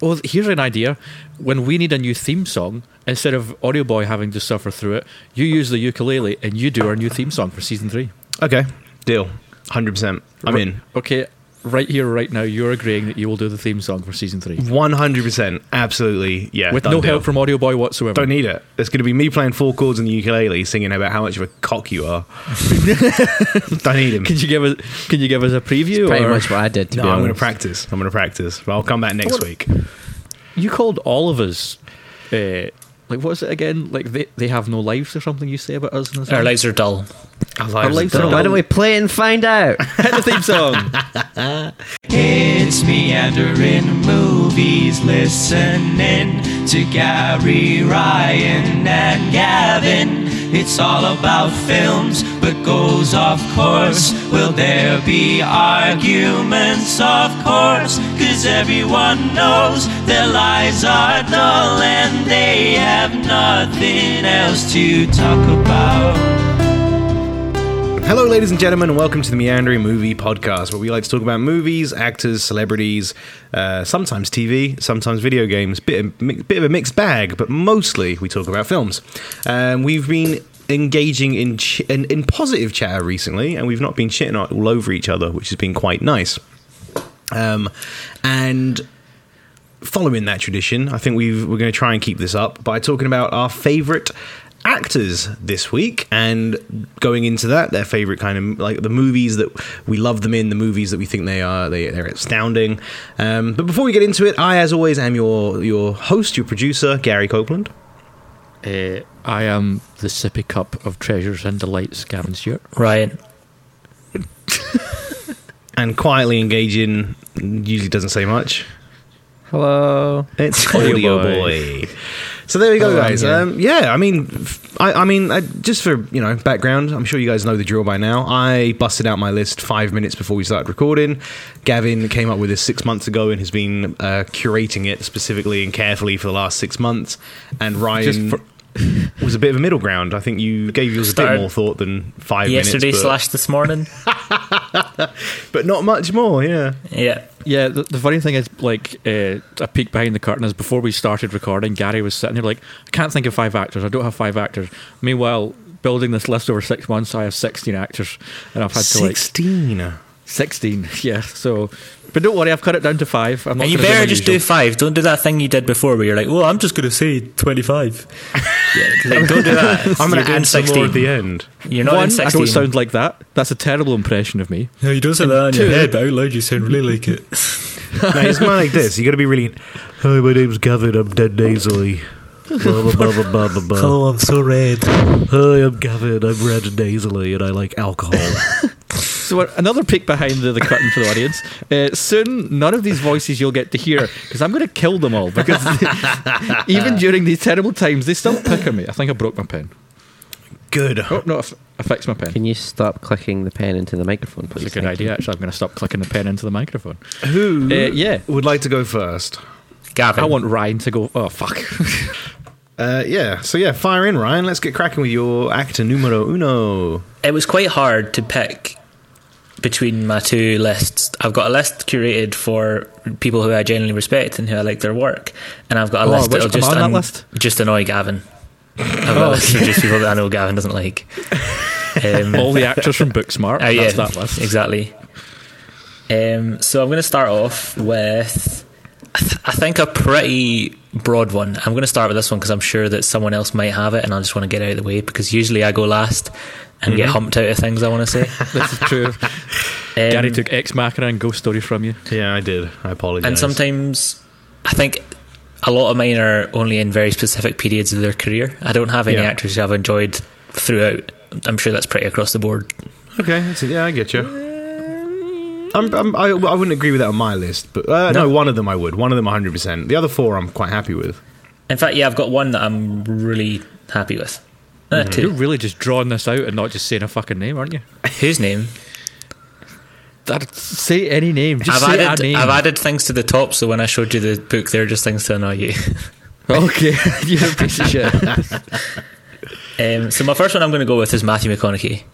Well, here's an idea. When we need a new theme song, instead of Audio Boy having to suffer through it, you use the ukulele and you do our new theme song for season 3. Okay, deal. 100%. I'm in. Okay, right here, right now, you're agreeing that you will do the theme song for season 3. 100%. Absolutely, yeah. With no help from Audio Boy whatsoever. Don't need it. It's going to be me playing 4 chords on the ukulele, singing about how much of a cock you are. Don't need him. Can you give us a preview? It's pretty much what I did, to be honest. I'm going to practice. But I'll come back next week. You called all of us... what was it again? Like, they have no lives or something you say about us? In the Our lives are dull. Our lives are dull. Why don't we play and find out? Hit the theme song. It's Meandering Movies, listening to Gary, Ryan and Gavin. It's all about films, but goes off course. Will there be arguments? Of course, cause everyone knows their lives are dull and they have nothing else to talk about. Hello, ladies and gentlemen, and welcome to the Meandering Movie Podcast, where we like to talk about movies, actors, celebrities, sometimes TV, sometimes video games, bit of a mixed bag, but mostly we talk about films. We've been engaging in positive chatter recently, and we've not been shitting all over each other, which has been quite nice. And following that tradition, I think we're going to try and keep this up by talking about our favourite actors this week, and going into that, their favourite kind of, like, the movies that we love them in, the movies that we think they're astounding. But before we get into it, I, as always, am your host, your producer, Gary Copeland. I am the sippy cup of treasures and delights, Gavin Stewart. Ryan. And quietly engaging, usually doesn't say much. Hello. It's Audio Boy. So there we go, guys. Just for, background, I'm sure you guys know the drill by now. I busted out my list 5 minutes before we started recording. Gavin came up with this 6 months ago and has been curating it specifically and carefully for the last 6 months. And Ryan was a bit of a middle ground. I think you gave yours a bit more thought than 5 minutes. Yesterday/this morning. But not much more, yeah. Yeah. Yeah, the funny thing is, a peek behind the curtain is, before we started recording, Gary was sitting there like, I can't think of 5 actors, I don't have 5 actors. Meanwhile, building this list over 6 months, I have 16 actors, and I've had to, 16, yeah, so... But don't worry, I've cut it down to 5. I'm not and you better just do 5. Don't do that thing you did before where you're like, well, I'm just going to say 25. Don't do that. I'm going to add 16 more at the end. You're not in 16. I don't sound like that. That's a terrible impression of me. No, you don't sound that in your head, but out loud you sound really like it. No, it's more like this. You've got to be really, hi, my name's Gavin, I'm dead nasally. Blah, blah, blah, blah, blah, blah. Oh, I'm so red. Hi, I'm Gavin, I'm red nasally, and I like alcohol. So another peek behind the curtain for the audience. Soon, none of these voices you'll get to hear, because I'm going to kill them all, because even during these terrible times, they still pick on me. I think I broke my pen. Good. Oh, no, I fixed my pen. Can you stop clicking the pen into the microphone, please? That's a good idea, actually. I'm going to stop clicking the pen into the microphone. Who would like to go first? Gavin. I want Ryan to go... Oh, fuck. Fire in, Ryan. Let's get cracking with your actor numero uno. It was quite hard to pick... between my 2 lists. I've got a list curated for people who I genuinely respect and who I like their work, and I've got a list that'll just annoy Gavin. I've got a list of just people that I know Gavin doesn't like. All the actors from Booksmart. That's that list. Exactly. So I'm going to start off with, I think, a pretty broad one. I'm going to start with this one because I'm sure that someone else might have it, and I just want to get it out of the way because usually I go last and get humped out of things I want to say. This is true. Gary took Ex Machina and Ghost Story from you. Yeah, I did. I apologise. And sometimes I think a lot of mine are only in very specific periods of their career. I don't have any actors who I've enjoyed throughout. I'm sure that's pretty across the board. Okay, yeah, I get you. I wouldn't agree with that on my list, but no, one of them I would. One of them 100%. The other 4 I'm quite happy with. In fact, yeah, I've got one that I'm really happy with. You're really just drawing this out and not just saying a fucking name, aren't you? Whose name? Say any name. Just say a name. I've added things to the top, so when I showed you the book, there are just things to annoy you. Okay, you're a piece of shit. So my first one I'm going to go with is Matthew McConaughey.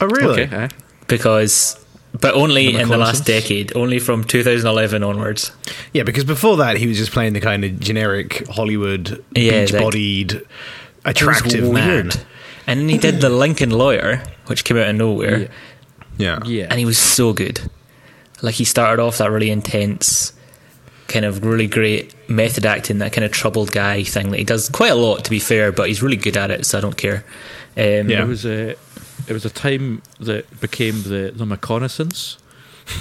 Oh, really? Okay. Because But only in the last decade, only from 2011 onwards. Yeah, because before that, he was just playing the kind of generic Hollywood, beach-bodied, attractive man. And then he did The Lincoln Lawyer, which came out of nowhere. Yeah. And he was so good. Like, he started off that really intense, kind of really great method acting, that kind of troubled guy thing that he does quite a lot, to be fair, but he's really good at it, so I don't care. It was a time that became the reconnaissance,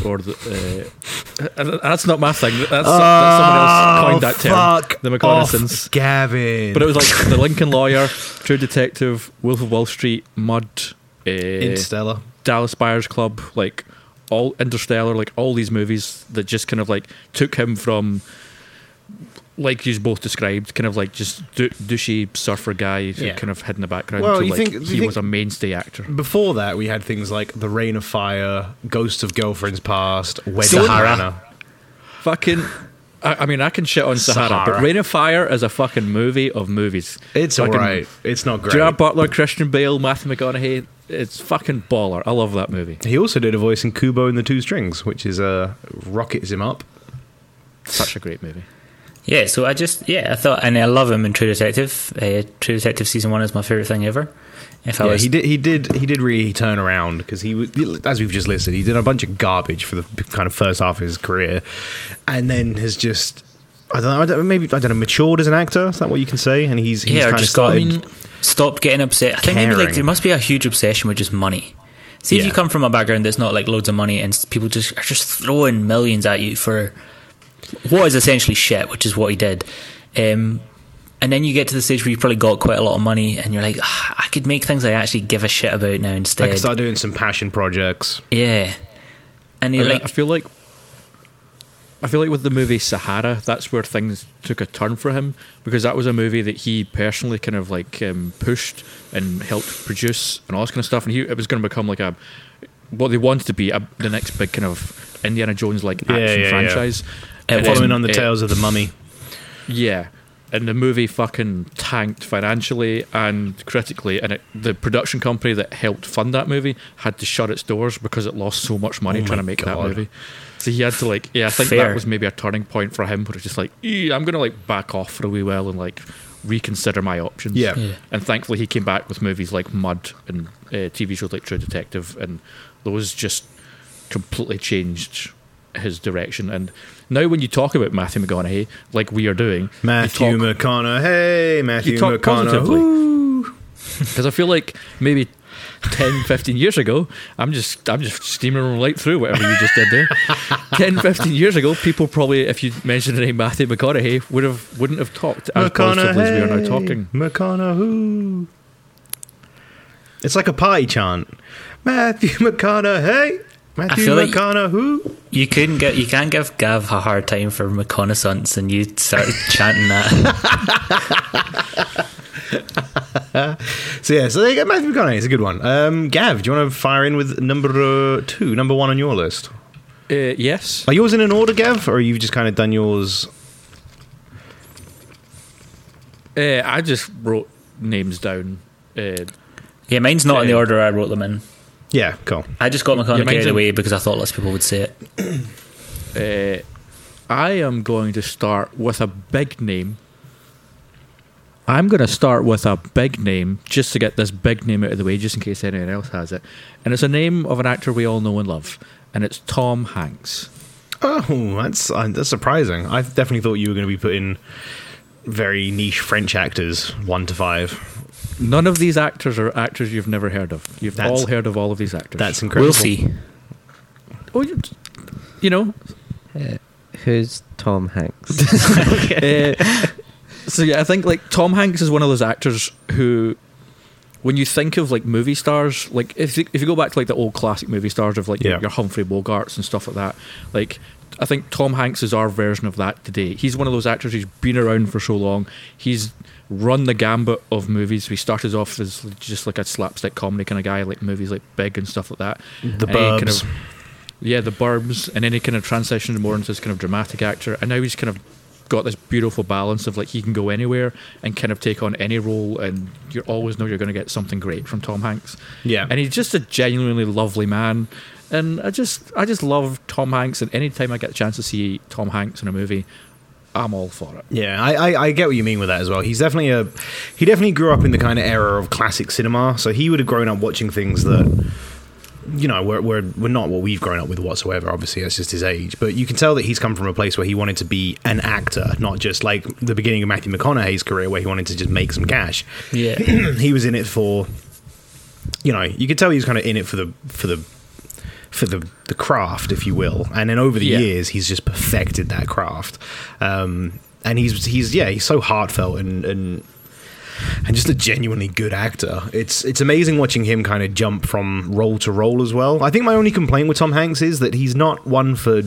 or the that's not my thing. That's someone else coined that term. The reconnaissance, Gavin. But it was like The Lincoln Lawyer, True Detective, Wolf of Wall Street, Mud, Interstellar, Dallas Buyers Club, like all Interstellar, like all these movies that just kind of like took him from, like you both described, kind of like just douchey surfer guy who kind of hid in the background. Well, you think was a mainstay actor. Before that, we had things like The Reign of Fire, Ghost of Girlfriend's Past, Sahara. Fucking... I can shit on Sahara, but Reign of Fire is a fucking movie of movies. It's alright. It's not great. Gerard Butler, Christian Bale, Matthew McConaughey. It's fucking baller. I love that movie. He also did a voice in Kubo and the Two Strings, which is rockets him up. Such a great movie. Yeah, so I love him in True Detective. True Detective season 1 is my favorite thing ever. He did really turn around, because he was, as we've just listed, he did a bunch of garbage for the kind of first half of his career, and then has just maybe matured as an actor. Is that what you can say? And he's kind of stopped getting upset. I think maybe like there must be a huge obsession with just money. See, if you come from a background that's not like loads of money, and people just are just throwing millions at you for what is essentially shit, which is what he did. And then you get to the stage where you've probably got quite a lot of money, and you're like, I could make things I actually give a shit about now instead. I could start doing some passion projects. Yeah. And you're like... I feel like with the movie Sahara, that's where things took a turn for him, because that was a movie that he personally kind of like pushed and helped produce and all this kind of stuff. And it was going to become like a... what they wanted to be, the next big kind of Indiana Jones like action franchise. Yeah. Following on the tales of The Mummy. Yeah. And the movie fucking tanked financially and critically, and the production company that helped fund that movie had to shut its doors because it lost so much money trying to make that movie. So he had to like, I think that was maybe a turning point for him, where it's just like, I'm going to like back off for a wee while and like reconsider my options. Yeah. And thankfully he came back with movies like Mud and TV shows like True Detective, and those just completely changed his direction. And now when you talk about Matthew McConaughey, like we are doing, Matthew McConaughey positively, because I feel like maybe 10-15 years ago, I'm just steaming right through whatever you just did there. 10-15 years ago, people probably, if you mentioned the name Matthew McConaughey, wouldn't have talked as positively as we are now talking. McConaughey, it's like a party chant. Matthew McConaughey. Matthew, I feel like who? You can't give Gav a hard time for reconnaissance, and you started chanting that. So there you go. Matthew McConaughey is a good one. Gav, do you want to fire in with number 2, number 1 on your list? Yes. Are yours in an order, Gav, or you've just kind of done yours? I just wrote names down. Mine's not in the order I wrote them in. Yeah, cool. I just got McConaughey carried away because I thought less people would say it. I am going to start with a big name. Just to get this big name out of the way, just in case anyone else has it. And it's a name of an actor we all know and love, and it's Tom Hanks. Oh, that's surprising. I definitely thought you were going to be putting very niche French actors 1 to 5. None of these actors are actors you've never heard of. All heard of all of these actors. That's incredible. We'll see. Oh, you know. Who's Tom Hanks? I think like Tom Hanks is one of those actors who, when you think of like movie stars, like if you go back to like the old classic movie stars of like your Humphrey Bogarts and stuff like that, like I think Tom Hanks is our version of that today. He's one of those actors who's been around for so long. He's run the gambit of movies. We started off as just like a slapstick comedy kind of guy, like movies like Big and stuff like that. The Burbs. The Burbs, and then he kind of transitioned more into this kind of dramatic actor, and now he's kind of got this beautiful balance of like he can go anywhere and kind of take on any role, and you always know you're going to get something great from Tom Hanks. Yeah. And he's just a genuinely lovely man, And I just love Tom Hanks, and any time I get a chance to see Tom Hanks in a movie, I'm all for it. Yeah, I get what you mean with that as well. He's definitely he definitely grew up in the kind of era of classic cinema, so he would have grown up watching things that, you know, we're not what we've grown up with whatsoever. Obviously, that's just his age. But you can tell that he's come from a place where he wanted to be an actor, not just like the beginning of Matthew McConaughey's career where he wanted to just make some cash. Yeah, he was in it for, you know, you could tell he was kind of in it for the craft, if you will. And then over the years, he's just perfected that craft. And he's so heartfelt and just a genuinely good actor. It's amazing watching him kind of jump from role to role as well. I think my only complaint with Tom Hanks is that he's not one for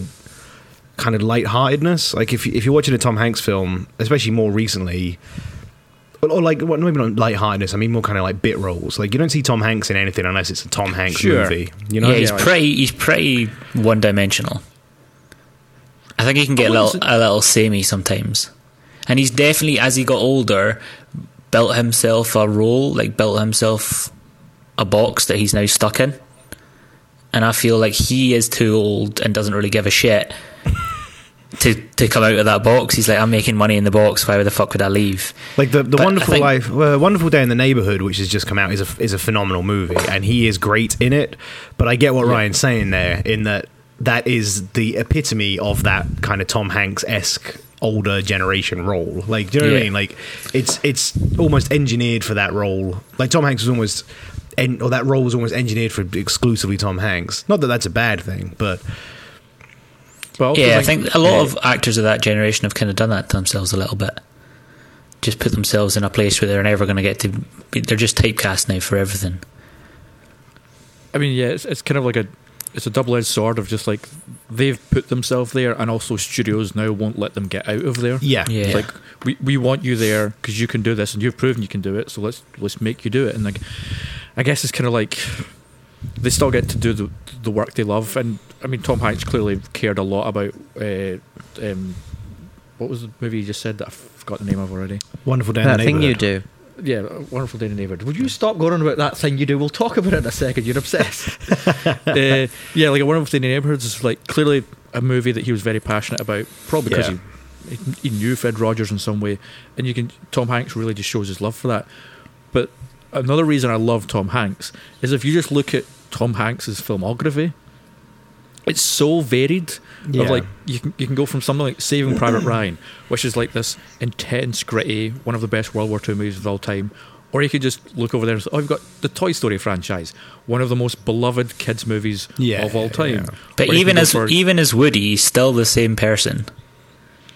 kind of lightheartedness. Like if you're watching a Tom Hanks film, especially more recently, or like, well, maybe not lightheartedness, I mean more kind of like bit roles. Like you don't see Tom Hanks in anything unless it's a Tom Hanks movie. You know? Yeah, he's pretty one-dimensional. I think he can get a little samey sometimes. And he's definitely, as he got older, built himself a role, like built himself a box that he's now stuck in. And I feel like he is too old and doesn't really give a shit to come out of that box. He's like, I'm making money in the box, why the fuck would I leave? Like Wonderful Day in the Neighborhood, which has just come out, is a phenomenal movie, and he is great in it. But I get what Ryan's saying there, in that is the epitome of that kind of Tom Hanks-esque older generation role. Like, do you know what I mean? Like, it's almost engineered for that role. Like, Tom Hanks was almost, or that role was almost engineered for exclusively Tom Hanks. Not that that's a bad thing, but... Well, yeah, I think a lot of actors of that generation have kind of done that to themselves a little bit. Just put themselves in a place where they're never going to get to... They're just typecast now for everything. I mean, yeah, it's kind of like a... It's a double-edged sword of just like they've put themselves there, and also studios now won't let them get out of there. Yeah. It's like we want you there because you can do this, and you've proven you can do it. So let's make you do it. And like, I guess it's kind of like they still get to do the work they love. And I mean, Tom Hanks clearly cared a lot about what was the movie you just said that I forgot the name of already? Wonderful Day in the Neighborhood. That Thing You Do. Yeah, Wonderful Day in the Neighborhood. Would you stop going on about That Thing You Do? We'll talk about it in a second. You're obsessed. Yeah, like A Wonderful Day in the Neighborhood is like clearly a movie that he was very passionate about, probably because he knew Fred Rogers in some way, and Tom Hanks really just shows his love for that. But another reason I love Tom Hanks is if you just look at Tom Hanks's filmography, it's so varied. Yeah. Of like you can go from something like Saving Private Ryan, which is like this intense, gritty, one of the best World War II movies of all time, or you could just look over there and say, oh, you've got the Toy Story franchise, one of the most beloved kids' movies of all time. Yeah. But even as Woody, he's still the same person.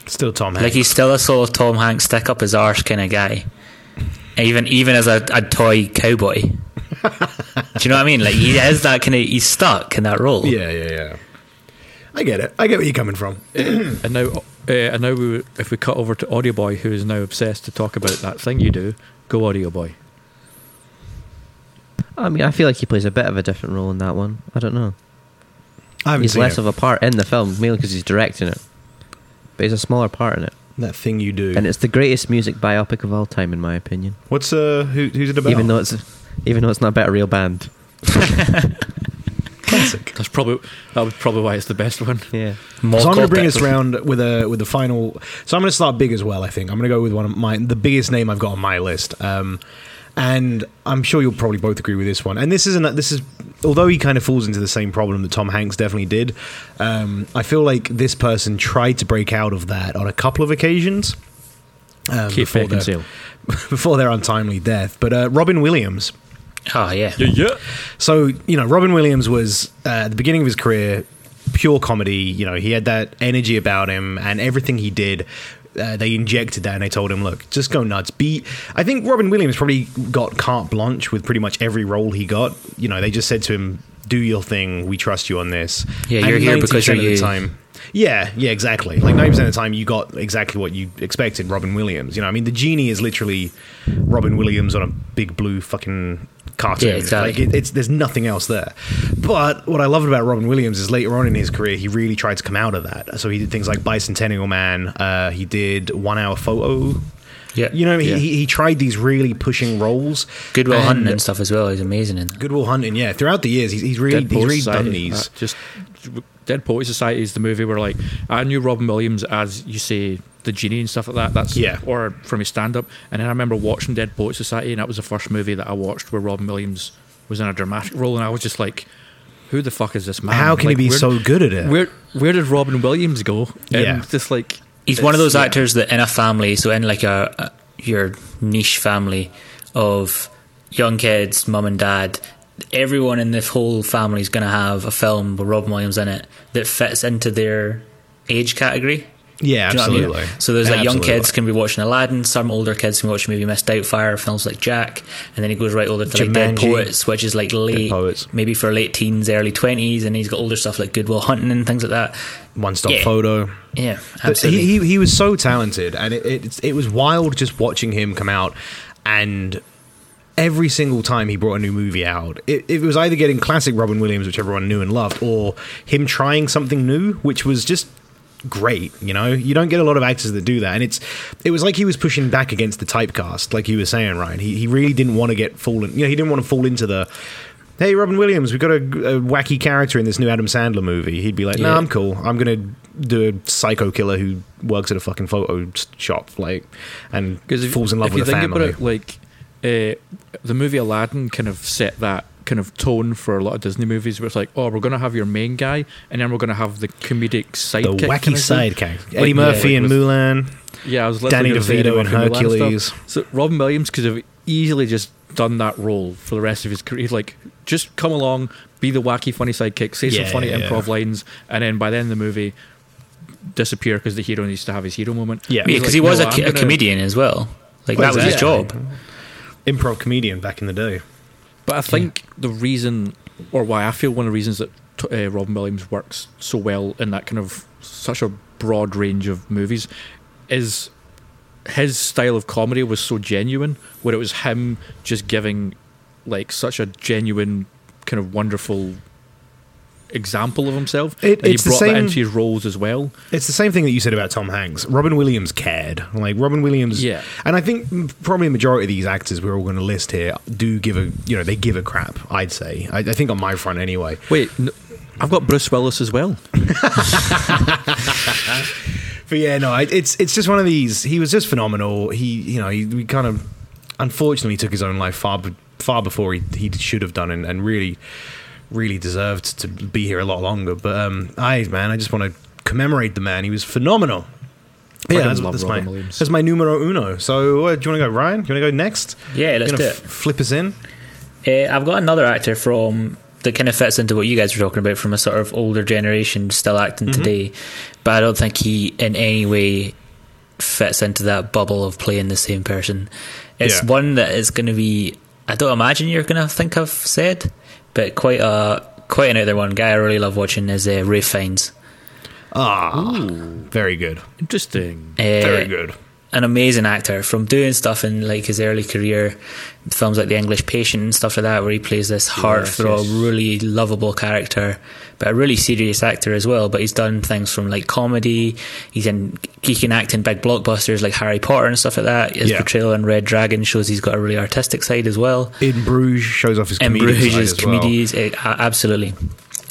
Still Tom Hanks. Like he's still a sort of Tom Hanks stick up his arse kind of guy. Even as a toy cowboy. Do you know what I mean? Like he has that kind of, he's stuck in that role. Yeah. I get it. I get where you're coming from. And now, if we cut over to Audio Boy, who is now obsessed to talk about That Thing You Do, go Audio Boy. I mean, I feel like he plays a bit of a different role in that one. I don't know. He's less of a part in the film, mainly because he's directing it. But he's a smaller part in it. That Thing You Do. And it's the greatest music biopic of all time, in my opinion. What's who's it about? Even though it's not about a real band. Classic. That was probably why it's the best one. Yeah. So I'm going to bring us round with a final. So I'm going to start big as well. I think I'm going to go with one of the biggest name I've got on my list, and I'm sure you'll probably both agree with this one. And this is although he kind of falls into the same problem that Tom Hanks definitely did. I feel like this person tried to break out of that on a couple of occasions before their untimely death. But Robin Williams. Oh, yeah. So, you know, Robin Williams was, at the beginning of his career, pure comedy. You know, he had that energy about him, and everything he did, they injected that, and they told him, look, just go nuts. I think Robin Williams probably got carte blanche with pretty much every role he got. You know, they just said to him, do your thing, we trust you on this. Yeah, you're here because you're you. Time, yeah, exactly. Like 90% of the time, you got exactly what you expected, Robin Williams. You know, I mean, the genie is literally Robin Williams on a big blue fucking... cartoon. Yeah, exactly. Like there's nothing else there. But what I loved about Robin Williams is later on in his career, he really tried to come out of that. So he did things like Bicentennial Man. He did 1 Hour Photo. Yeah, you know, he tried these really pushing roles. Good Will Hunting and stuff as well. He's amazing in that. Good Will Hunting, yeah. Throughout the years, he's really done these. Just Dead Poets Society is the movie where, like, I knew Robin Williams as, you say, the genie and stuff like that. That's or from his stand-up. And then I remember watching Dead Poets Society, and that was the first movie that I watched where Robin Williams was in a dramatic role, and I was just like, who the fuck is this man? How can, like, he be so good at it? Where did Robin Williams go? And just like, he's one of those actors that in a family, so in like your niche family of young kids, mum and dad, everyone in this whole family is going to have a film with Robin Williams in it that fits into their age category. Yeah, absolutely. What I mean? So there's like young kids can be watching Aladdin, some older kids can watch maybe Missed Doubtfire, films like Jack, and then he goes right older to like Dead Poets, which is like late, maybe for late teens, early 20s, and he's got older stuff like Good Will Hunting and things like that. One Stop Photo. Yeah, absolutely. But he was so talented, and it was wild just watching him come out, and every single time he brought a new movie out, it was either getting classic Robin Williams, which everyone knew and loved, or him trying something new, which was just great. You know, you don't get a lot of actors that do that, and it was like he was pushing back against the typecast, like you were saying, Ryan. He really didn't want to get fallen, you know, he didn't want to fall into the, hey, Robin Williams, we've got a wacky character in this new Adam Sandler movie. He'd be like, no, I'm cool, I'm gonna do a psycho killer who works at a fucking photo shop, like, and falls in love with a family. If you think about it, like, the movie Aladdin kind of set that kind of tone for a lot of Disney movies, where it's like, oh, we're going to have your main guy, and then we're going to have the comedic sidekick, the wacky kind of side guy, like Eddie Murphy and Mulan. Yeah, I was Danny DeVito and Hercules. So Robin Williams could have easily just done that role for the rest of his career. He's like, just come along, be the wacky, funny sidekick, say some funny improv lines, and then by the end of the movie, disappear because the hero needs to have his hero moment. Yeah, because he was a comedian as well. Like, that was his job. Improv comedian back in the day. But I think the reason, or why I feel one of the reasons that Robin Williams works so well in that kind of such a broad range of movies, is his style of comedy was so genuine, where it was him just giving like such a genuine kind of wonderful example of himself, and he brought that into his roles as well. It's the same thing that you said about Tom Hanks. Robin Williams cared. Like, Robin Williams, and I think probably the majority of these actors we're all going to list here do give a, you know, they give a crap, I'd say. I think on my front anyway. Wait, no, I've got Bruce Willis as well. But yeah, no, it's just one of these. He was just phenomenal. He, you know, he kind of unfortunately took his own life far before he should have done, and really deserved to be here a lot longer. But I just want to commemorate the man. He was phenomenal. Yeah, that's my numero uno. So do you want to go, Ryan? Do you want to go next? Yeah, let's do it. Flip us in. I've got another actor from that kind of fits into what you guys were talking about, from a sort of older generation still acting today, but I don't think he in any way fits into that bubble of playing the same person. It's one that is going to be, I don't imagine you're going to think I've said, but quite an out there one. Guy I really love watching is Ralph Fiennes. Very good. Interesting. Very good. An amazing actor, from doing stuff in like his early career, films like The English Patient and stuff like that, where he plays this heartthrob, really lovable character, but a really serious actor as well. But he's done things from like comedy, he can act in big blockbusters like Harry Potter and stuff like that. His portrayal in Red Dragon shows he's got a really artistic side as well. In Bruges shows off his comedies. Absolutely.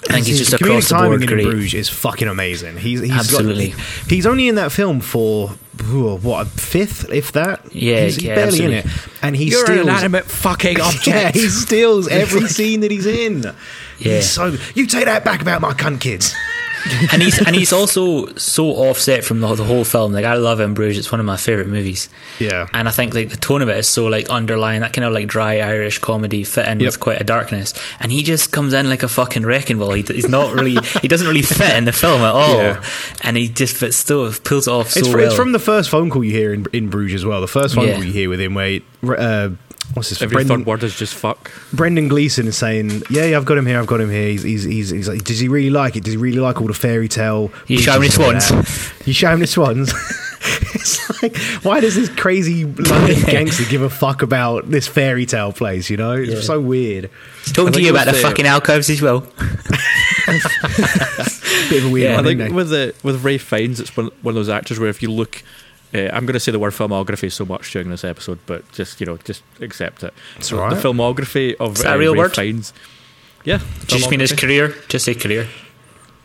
I think he's just across the board great. In Bruges is fucking amazing. He's absolutely. He's only in that film for what, a fifth, if that. Yeah, he's barely absolutely. In it, and he steals an inanimate fucking object. He steals every scene that he's in. Yeah, he's so you take that back about my cunt kids. And he's also so offset from the whole film. Like, I love In Bruges; it's one of my favorite movies. Yeah, and I think like the tone of it is so like underlying that kind of like dry Irish comedy fit in with quite a darkness. And he just comes in like a fucking wrecking ball. He's not really, he doesn't really fit in the film at all. Yeah. And he just pulls it off so well. It's from the first phone call you hear in Bruges as well. The first phone call you hear with him, where what's his third word is just fuck. Brendan Gleeson is saying, yeah, I've got him here. He's like, does he really like it? Does he really like all the fairy tale? You show him the swans. It's like, why does this crazy London gangster give a fuck about this fairy tale place, you know? It's so weird. He's talking to you about the fucking alcoves as well. Bit of a weird one, I think with Ralph Fiennes, it's one of those actors where if you look I'm going to say the word filmography so much during this episode, but just accept it. That's right. The filmography of Ralph Fiennes. Yeah. Do you just mean his career? Just say career.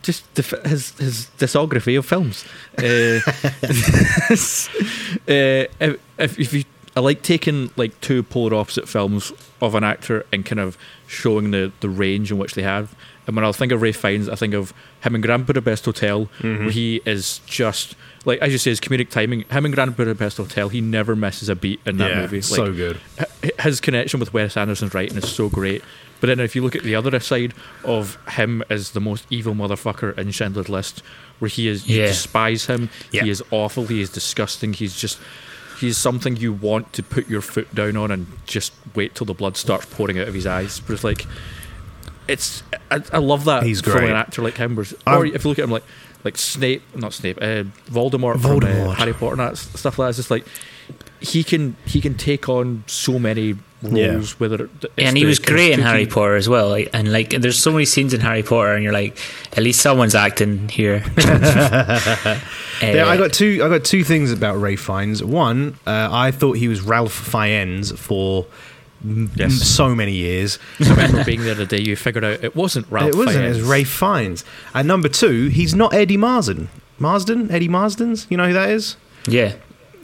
Just his discography of films. If you, I like taking like two polar opposite films of an actor and kind of showing the range in which they have. And when I think of Ralph Fiennes, I think of him in Grand Budapest Hotel, where he is just, like, as you say, his comedic timing. Him in Grand Budapest Hotel, he never misses a beat in that movie. Like, so good. His connection with Wes Anderson's writing is so great. But then if you look at the other side of him as the most evil motherfucker in Schindler's List, where he is, you despise him, he is awful, he is disgusting, he's something you want to put your foot down on and just wait till the blood starts pouring out of his eyes. But it's like, I love that from an actor like him. Or if you look at him like Snape, not Snape, Voldemort. From Harry Potter and that stuff like that. It's just like, he can take on so many roles, whether and he was great in Harry Potter as well. And like, there's so many scenes in Harry Potter, and you're like, at least someone's acting here. I got two things about Ralph Fiennes. One, I thought he was Ralph Fiennes for so many years. I remember being there the day you figured out it wasn't Ralph. It wasn't. It was Ralph Fiennes. And number two, he's not Eddie Marsan. Eddie Marsden's. You know who that is? Yeah.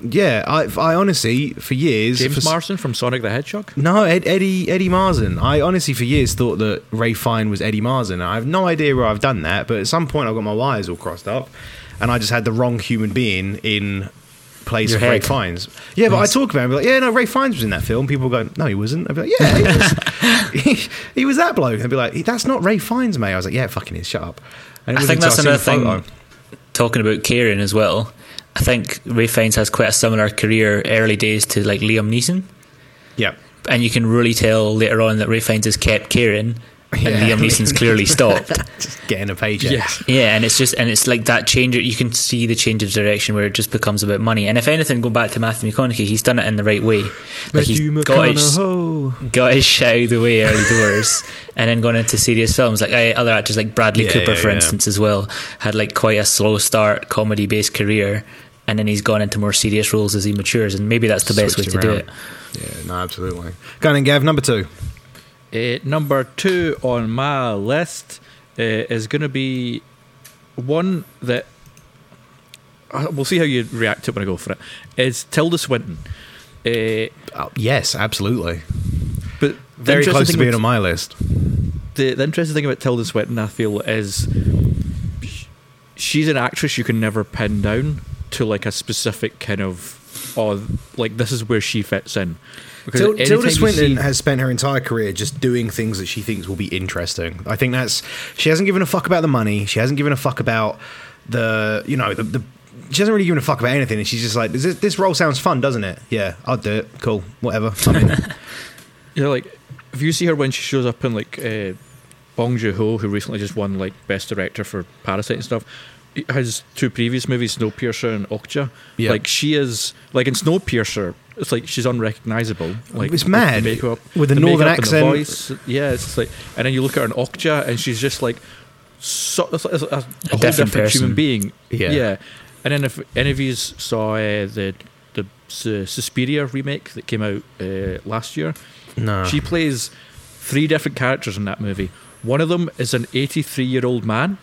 Yeah, I honestly, for years... James Marsden from Sonic the Hedgehog? No, Eddie Marsan. I honestly, for years, thought that Ralph Fiennes was Eddie Marsan. I have no idea where I've done that, but at some point I've got my wires all crossed up, and I just had the wrong human being in place of Ralph Fiennes. Yeah, but I talk about him, like, yeah, no, Ralph Fiennes was in that film. People go, no, he wasn't. I'd be like, yeah, he was. he was that bloke. And I'd be like, that's not Ralph Fiennes, mate. I was like, yeah, it fucking is, shut up. And I think that's another thing, talking about Kieran as well. I think Ralph Fiennes has quite a similar career early days to like Liam Neeson. Yeah. And you can really tell later on that Ralph Fiennes has kept caring and Liam Neeson's clearly stopped. Just getting a paycheck. Yeah, and it's like that change. You can see the change of direction where it just becomes about money. And if anything, go back to Matthew McConaughey, he's done it in the right way. Like, he's got his shit out of the way early doors and then gone into serious films. Like other actors like Bradley Cooper, for instance, as well, had like quite a slow start, comedy based career, and then he's gone into more serious roles as he matures, and maybe that's the best way to do it. Yeah, no, absolutely. Go on, Gav, number two. Number two on my list is going to be one that we'll see how you react to it when I go for it. It's Tilda Swinton. Yes, absolutely. But very close to being on my list. The interesting thing about Tilda Swinton, I feel, is she's an actress you can never pin down to like a specific kind of, or like this is where she fits in. Tilda Swinton has spent her entire career just doing things that she thinks will be interesting. I think that's, she hasn't given a fuck about the money. She hasn't given a fuck about she hasn't really given a fuck about anything. And she's just like, this role sounds fun, doesn't it? Yeah, I'll do it. Cool, whatever. Yeah, like if you see her when she shows up in like Bong Joon-ho, who recently just won like Best Director for Parasite and stuff. His two previous movies, Snowpiercer and Okja. Yeah. Like she is, like in Snowpiercer, it's like she's unrecognisable. Like it's mad with the northern accent, and the voice. Yeah, it's like, and then you look at her in Okja, and she's just like a whole different human being. Yeah. And then if any of you saw the Suspiria remake that came out last year, she plays three different characters in that movie. One of them is an 83-year-old man.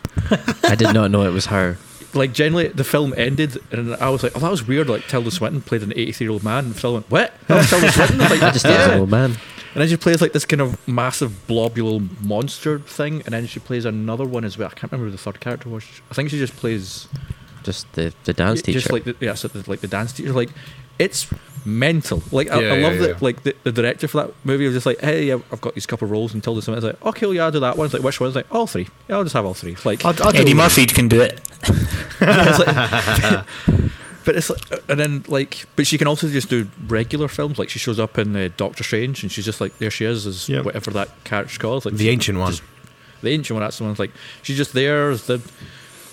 I did not know it was her. Like, generally, the film ended, and I was like, oh, that was weird. Like, Tilda Swinton played an 83-year-old man. And Phil went, what? That was Tilda Swinton? I was like, I just thought it was an old man. And then she plays, like, this kind of massive globule monster thing, and then she plays another one as well. I can't remember who the third character was. I think she just plays... just the dance teacher. Just, like, the dance teacher. Like, it's... mental. Like I love that. Like the director for that movie was just like, hey, I've got these couple of roles, and Tilda Swinton is like, okay, well, yeah, I'll do that one. It's like, which one's? Like, all three. Yeah, I'll just have all three. It's like I'll Eddie Murphy can do it. But it's like, and then like, but she can also just do regular films. Like she shows up in Doctor Strange, and she's just like, there she is as whatever that character's called. Like the ancient one. The ancient one. That's the one. It's like she's just there as the.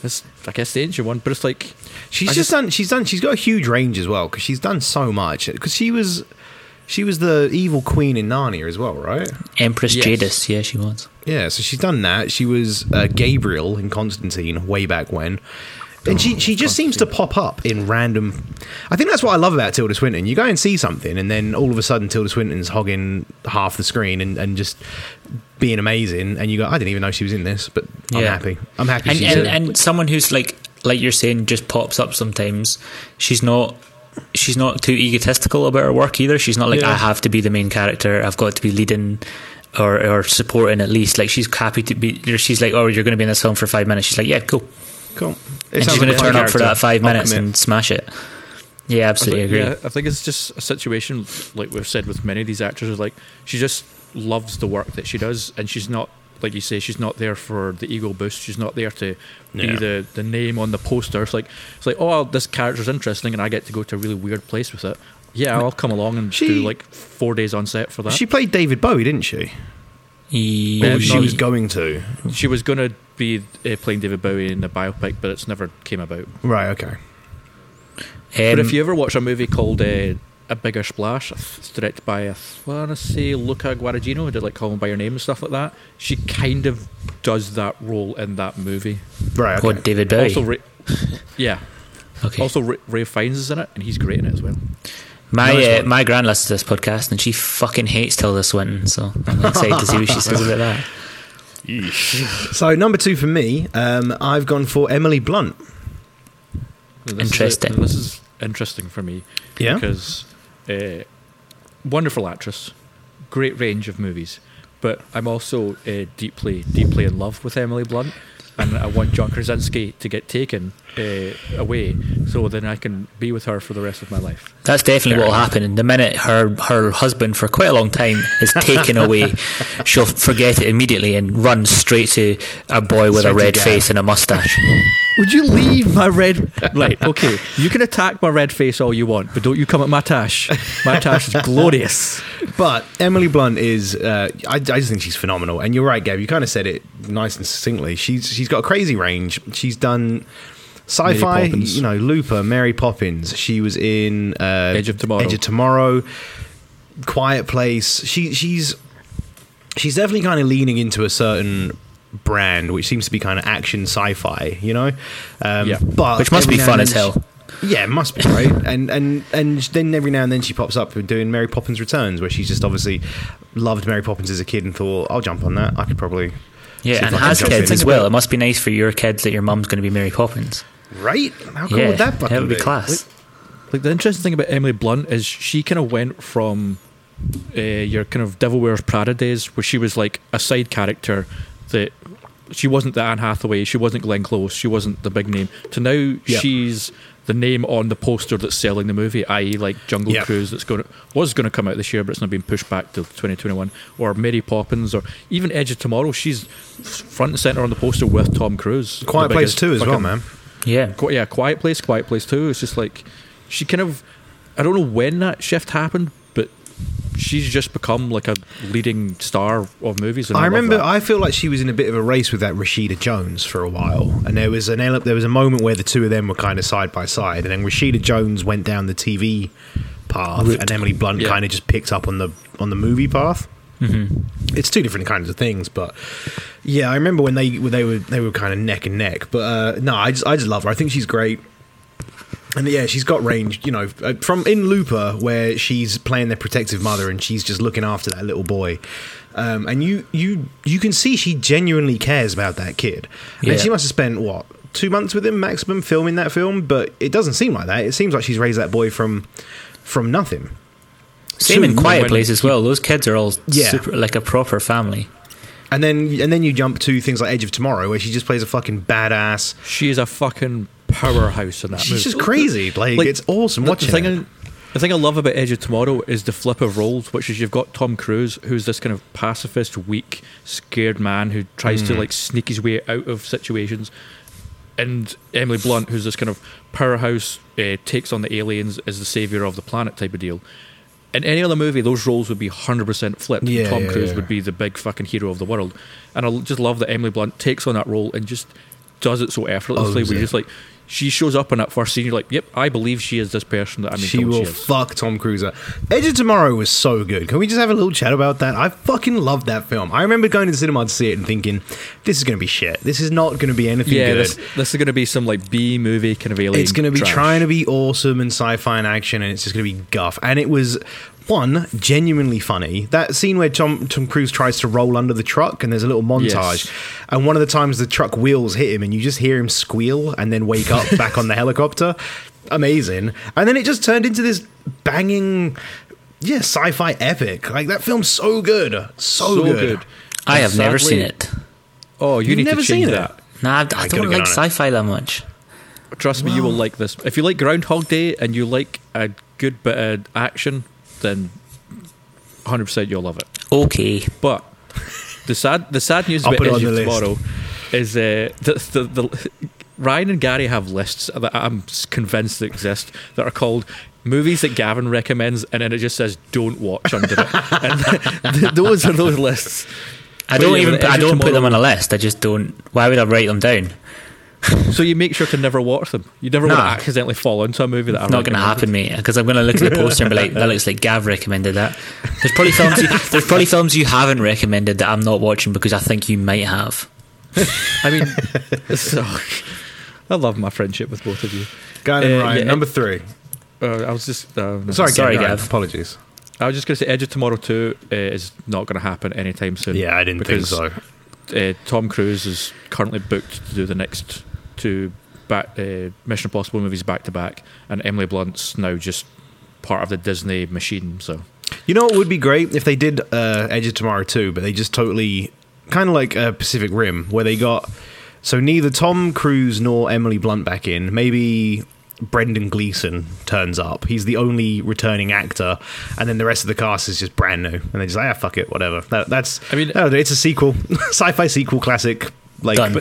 It's, I guess, the ancient one, but it's like she's got a huge range as well, because she's done so much, because she was the evil queen in Narnia as well, right? Empress Jadis, yeah, she was. Yeah, so she's done that. She was Gabriel in Constantine way back when. And she just seems to pop up in random... I think that's what I love about Tilda Swinton. You go and see something, and then all of a sudden Tilda Swinton's hogging half the screen and just being amazing. And you go, I didn't even know she was in this, but I'm happy. I'm happy she's in it. And someone who's, like you're saying, just pops up sometimes. She's not too egotistical about her work either. She's not like, I have to be the main character. I've got to be leading... Or supporting at least. Like, she's happy to be... She's like, oh, you're going to be in this film for 5 minutes. She's like, yeah, cool. And she's going to turn up for that 5 minutes and smash it. Yeah, absolutely agree. Yeah, I think it's just a situation, like we've said with many of these actors, like, she just loves the work that she does, and she's not, like you say, she's not there for the ego boost. She's not there to be the name on the poster. It's like, oh, this character's interesting, and I get to go to a really weird place with it. Yeah, I'll come along and do like 4 days on set for that. She played David Bowie, didn't she? Yeah, she was going to. She was going to be playing David Bowie in the biopic, but it's never came about. Right, okay. But if you ever watch a movie called A Bigger Splash, it's directed by, Luca Guadagnino, who did like Call Me By Your Name and stuff like that. She kind of does that role in that movie. Right, okay. David Bowie. Also, yeah. Okay. Also, Ralph Fiennes is in it, and he's great in it as well. My gran listens to this podcast and she fucking hates Tilda Swinton, so I'm excited to see what she says about that. Yeesh. So number 2 for me, I've gone for Emily Blunt. This is interesting for me, because wonderful actress, great range of movies, but I'm also deeply in love with Emily Blunt, and I want John Krasinski to get taken away so then I can be with her for the rest of my life. That's definitely what will happen. And the minute her husband for quite a long time is taken away, she'll forget it immediately and run straight to a boy with a red face and a mustache. Would you leave my red... Right, okay. You can attack my red face all you want, but don't you come at my tash. My tash is glorious. But Emily Blunt is... I just think she's phenomenal. And you're right, Gav, you kind of said it nice and succinctly. She's got a crazy range. She's done... sci-fi, you know, Looper, Mary Poppins. She was in Edge of Tomorrow, Quiet Place. She's definitely kind of leaning into a certain brand, which seems to be kind of action sci-fi, you know, but which must be fun as hell. Yeah, it must be, right? and then every now and then she pops up doing Mary Poppins Returns, where she's just obviously loved Mary Poppins as a kid and thought, I'll jump on that. I could probably. Yeah, and has kids as well. It must be nice for your kids that your mum's going to be Mary Poppins. Right? How cool would that fucking be? That would be class. Like, the interesting thing about Emily Blunt is she kind of went from your kind of Devil Wears Prada days, where she was like a side character, that she wasn't the Anne Hathaway, she wasn't Glenn Close, she wasn't the big name, to now she's the name on the poster that's selling the movie, i.e. like Jungle Cruise that's was going to come out this year, but it's now been pushed back till 2021, or Mary Poppins, or even Edge of Tomorrow. She's front and centre on the poster with Tom Cruise. Quiet Place 2 as well, man. Yeah. Quiet Place 2. It's just like, she kind of, I don't know when that shift happened, but she's just become like a leading star of movies. And I remember, I feel like she was in a bit of a race with that Rashida Jones for a while, and there was a moment where the two of them were kind of side by side, and then Rashida Jones went down the TV path, and Emily Blunt kind of just picked up on the movie path. Mm-hmm. It's two different kinds of things, but yeah, I remember when they were kind of neck and neck. But I just love her. I think she's great. And yeah, she's got range, you know, from in Looper, where she's playing their protective mother and she's just looking after that little boy. And you can see she genuinely cares about that kid. Yeah. And she must have spent, 2 months with him maximum filming that film, but it doesn't seem like that. It seems like she's raised that boy from nothing. Same in Quiet Place as well. Those kids are all super, like a proper family. And then you jump to things like Edge of Tomorrow, where she just plays a fucking badass. She is a fucking powerhouse in that movie. She's just crazy. Like it's awesome watching it. The thing I love about Edge of Tomorrow is the flip of roles, which is you've got Tom Cruise, who's this kind of pacifist, weak, scared man who tries to like sneak his way out of situations, and Emily Blunt, who's this kind of powerhouse, takes on the aliens as the saviour of the planet type of deal. In any other movie, those roles would be 100% flipped. Yeah, Tom Cruise would be the big fucking hero of the world. And I just love that Emily Blunt takes on that role and just does it so effortlessly. We're just like, she shows up in that first scene, you're like, yep, I believe she is this person that I'm told she will is. Fuck Tom Cruise. Edge of Tomorrow was so good. Can we just have a little chat about that? I fucking loved that film. I remember going to the cinema to see it and thinking, this is going to be shit. This is not going to be anything good. This is going to be some like B-movie kind of alien. It's going to be trying to be awesome and sci-fi and action, and it's just going to be guff. And it was... One, genuinely funny. That scene where Tom Cruise tries to roll under the truck and there's a little montage. Yes. And one of the times the truck wheels hit him and you just hear him squeal and then wake up back on the helicopter. Amazing. And then it just turned into this banging, sci-fi epic. Like, that film's so good. So good. I have never seen it. Oh, you've never seen that? Nah, I don't like sci-fi that much. Trust me, you will like this. If you like Groundhog Day and you like a good bit of action... then 100% you'll love it. Okay. But the sad news about Edge of Tomorrow is Ryan and Gary have lists that I'm convinced exist that are called movies that Gavin recommends, and then it just says don't watch under it. And those are those lists. I don't put them on a list. I just don't. Why would I write them down? So you make sure to never watch them. You never want to accidentally fall into a movie that I'm not going to happen, mate. Because I'm going to look at the poster and be like, "That looks like Gav recommended that." There's probably films you haven't recommended that I'm not watching because I think you might have. I mean, so, I love my friendship with both of you, Gav and Ryan. Number three. I was just sorry, Gav. Apologies. I was just going to say, Edge of Tomorrow 2 is not going to happen anytime soon. Yeah, I didn't think so. Tom Cruise is currently booked to do the next two Mission Impossible movies back to back, and Emily Blunt's now just part of the Disney machine. So, you know, it would be great if they did Edge of Tomorrow 2, but they just totally kind of like Pacific Rim, where they got so neither Tom Cruise nor Emily Blunt back in. Maybe Brendan Gleeson turns up. He's the only returning actor, and then the rest of the cast is just brand new. And they're just like, fuck it, whatever. It's a sequel, sci-fi sequel classic. Like, done.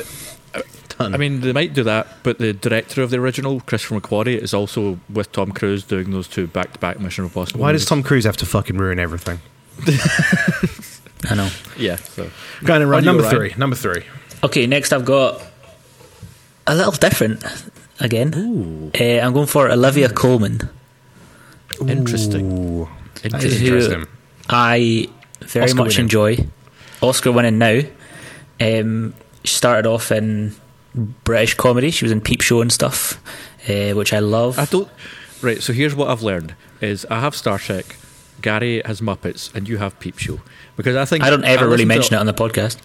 I mean, they might do that, but the director of the original, Christopher McQuarrie, is also with Tom Cruise doing those two back-to-back Mission Impossible. Why does Tom Cruise have to fucking ruin everything? I know. Yeah. So, going right, number three. Okay, next I've got a little different. Again, I'm going for Olivia Colman. Interesting. I very Oscar much winning. Enjoy Oscar winning now. She started off in British comedy. She was in Peep Show and stuff, which I love. Right, so here's what I've learned: is I have Star Trek, Gary has Muppets, and you have Peep Show, because I think I don't ever really mention it on the podcast.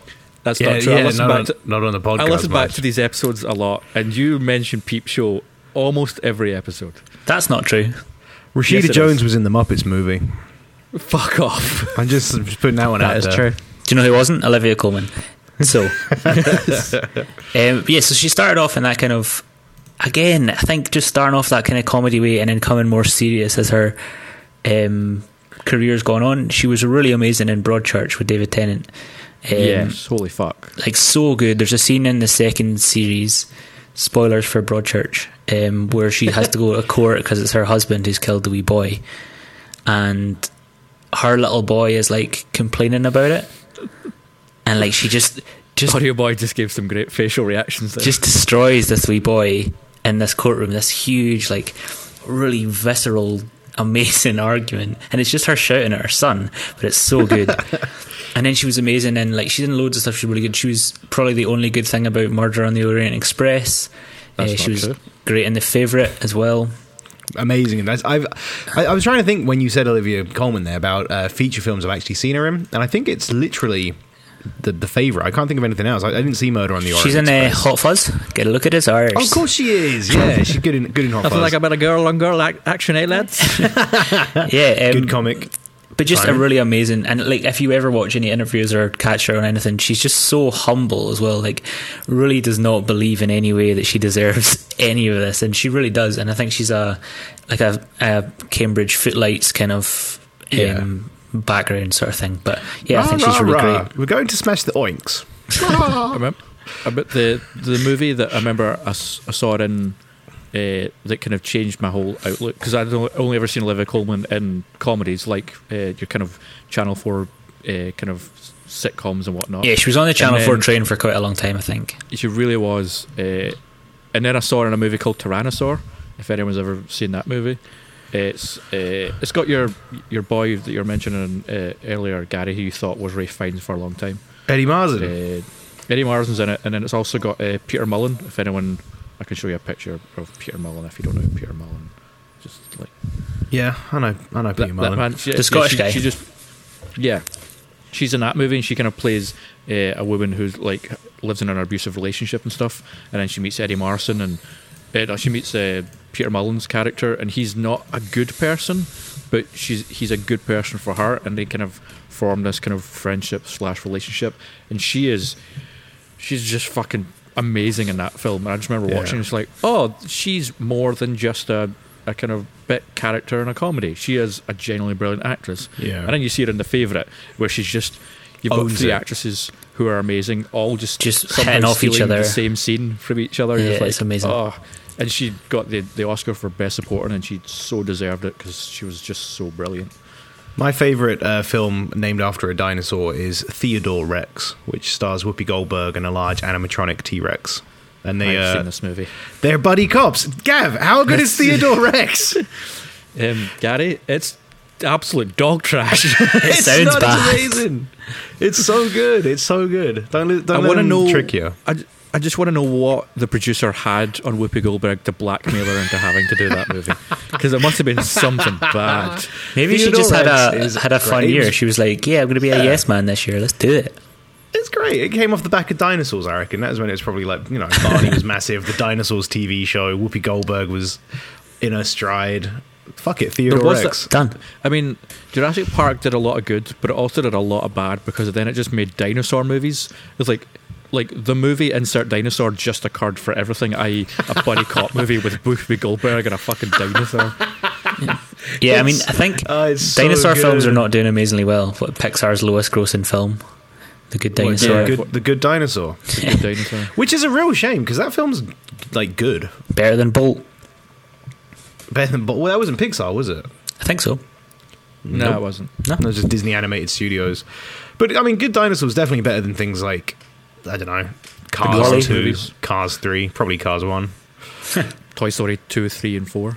That's not true. Yeah, not on the podcast. I listen back to these episodes a lot, and you mention Peep Show almost every episode. That's not true. Rashida Jones was in the Muppets movie. Fuck off. I'm just putting that one out there. That is true. Do you know who wasn't? Olivia Colman. So, so she started off in that kind of, again, I think just starting off that kind of comedy way and then coming more serious as her career's gone on. She was really amazing in Broadchurch with David Tennant. Yes, holy fuck. Like, so good. There's a scene in the second series, spoilers for Broadchurch, where she has to go to court because it's her husband who's killed the wee boy, and her little boy is like complaining about it, and like she just Audio Boy just gives some great facial reactions there. Just destroys this wee boy in this courtroom, this huge, like, really visceral, amazing argument, and it's just her shouting at her son, but it's so good. And then she was amazing, and like she's in loads of stuff. She's really good. She was probably the only good thing about Murder on the Orient Express. She was great in The Favourite as well. Amazing. I was trying to think when you said Olivia Colman there about feature films I've actually seen her in, and I think it's literally the Favourite. I can't think of anything else. I didn't see Murder on the Orient Express. She's in Hot Fuzz. Get a look at his arse. Oh, of course she is. Yeah, she's good in Hot Fuzz. I feel like I'm a girl on girl action, eh, lads? Yeah, good comic. But just a really amazing, and like if you ever watch any interviews or catch her on anything, she's just so humble as well. Like, really does not believe in any way that she deserves any of this, and she really does. And I think she's a Cambridge Footlights kind of background sort of thing. But yeah, I think she's really great. We're going to smash the oinks. I remember the movie that I remember I saw it in. That kind of changed my whole outlook, because I'd only ever seen Olivia Colman in comedies, like your kind of Channel 4 kind of sitcoms and whatnot. Yeah, she was on the Channel 4 train for quite a long time, I think. She really was. And then I saw her in a movie called Tyrannosaur, if anyone's ever seen that movie. It's got your boy that you were mentioning earlier, Gary, who you thought was Ralph Fiennes for a long time. Eddie Marsan. Eddie Marsan's in it, and then it's also got Peter Mullen. If anyone, I can show you a picture of Peter Mullen if you don't know who Peter Mullen. Just like, yeah, I know Peter Mullen. Man, the Scottish guy. She just, yeah, she's in that movie, and she kind of plays a woman who's like lives in an abusive relationship and stuff, and then she meets Eddie Marsan, and she meets Peter Mullen's character, and he's not a good person, but he's a good person for her, and they kind of form this kind of friendship/relationship, and she's just fucking amazing in that film. And I just remember watching, it's like, oh, she's more than just a kind of bit character in a comedy. She is a genuinely brilliant actress. Yeah. And then you see her in The Favourite, where she's just, you've got three actsomes who are amazing, all just somehow off each other, the same scene from each other. Yeah, like, it's amazing. Oh. And she got the Oscar for Best Supporting, and she so deserved it because she was just so brilliant. My favourite film named after a dinosaur is Theodore Rex, which stars Whoopi Goldberg and a large animatronic T-Rex. And they, I've seen this movie. They're buddy cops. Gav, how good is Theodore Rex? Gary, it's absolute dog trash. It sounds not bad. It's amazing. It's so good. It's so good. Don't let them trick you. I just want to know what the producer had on Whoopi Goldberg to blackmail her into having to do that movie, because it must have been something bad. Maybe Theodore she just Rex had a fun year. She was like, "Yeah, I'm going to be a yes man this year. Let's do it." It's great. It came off the back of Dinosaurs, I reckon. That was when it was probably like, you know, Barney was massive. The Dinosaurs TV show. Whoopi Goldberg was in her stride. Fuck it, Theodore Rex. Done. I mean, Jurassic Park did a lot of good, but it also did a lot of bad because then it just made dinosaur movies. It's like. Like, the movie Insert Dinosaur just occurred for everything, i.e. a buddy cop movie with Whoopi Goldberg and a fucking dinosaur. Yeah, I mean, I think dinosaur films are not doing amazingly well. Pixar's lowest grossing film, The Good Dinosaur. Yeah, The Good Dinosaur. The Good Dinosaur. Which is a real shame, because that film's, like, good. Better than Bolt. Well, that wasn't Pixar, was it? I think so. No, it wasn't. No, it was just Disney Animated Studios. But, I mean, Good Dinosaur was definitely better than things like, I don't know, Cars 2, Cars 3, probably Cars 1. Toy Story 2, 3 and 4.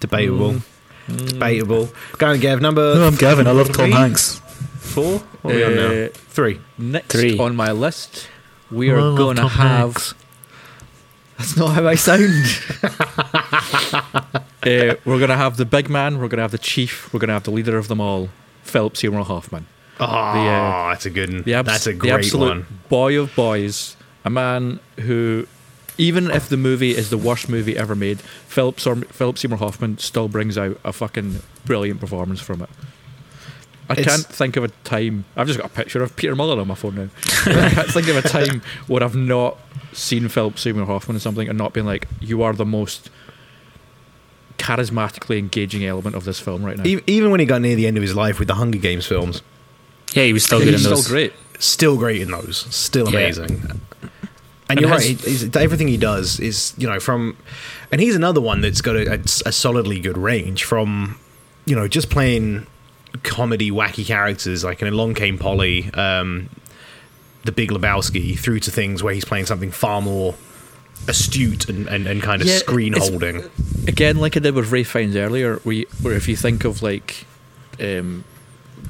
Debatable. Debatable. Go on, Gav. No, I'm Gavin. I love Tom Hanks. 4? What are we on now? 3. Next on my list, we are going to have... Hanks. That's not how I sound. We're going to have the big man, we're going to have the chief, we're going to have the leader of them all, Philip Seymour Hoffman. Oh, that's a good one. That's a great one. The absolute boy of boys. A man who, even if the movie is the worst movie ever made, Philip Seymour Hoffman still brings out a fucking brilliant performance from it. I can't think of a time... I've just got a picture of Peter Mullen on my phone now. I can't think of a time where I've not seen Philip Seymour Hoffman in something and not been like, you are the most... charismatically engaging element of this film right now. Even when he got near the end of his life with the Hunger Games films... Yeah, he was still good in those. Still great in those. Still amazing. Yeah. And you're right. Everything he does is, you know, from... And he's another one that's got a solidly good range from, you know, just playing comedy, wacky characters, like in Along Came Polly, The Big Lebowski, through to things where he's playing something far more astute and kind of screen-holding. Again, like I did with Ralph Fiennes earlier, where if you think of, like...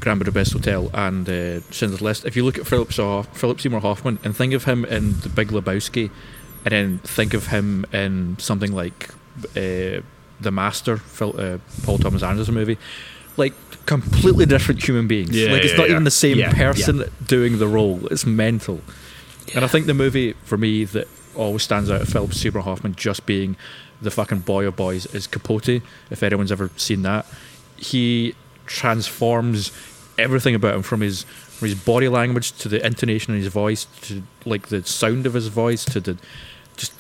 Grand Budapest Hotel and Schindler's List. If you look at Philip Seymour Hoffman and think of him in The Big Lebowski, and then think of him in something like The Master, Paul Thomas Anderson movie, like completely different human beings. Yeah, like it's not even the same person doing the role. It's mental. Yeah. And I think the movie for me that always stands out of Philip Seymour Hoffman just being the fucking boy of boys is Capote. If anyone's ever seen that, he transforms everything about him, from his body language to the intonation in his voice to like the sound of his voice to the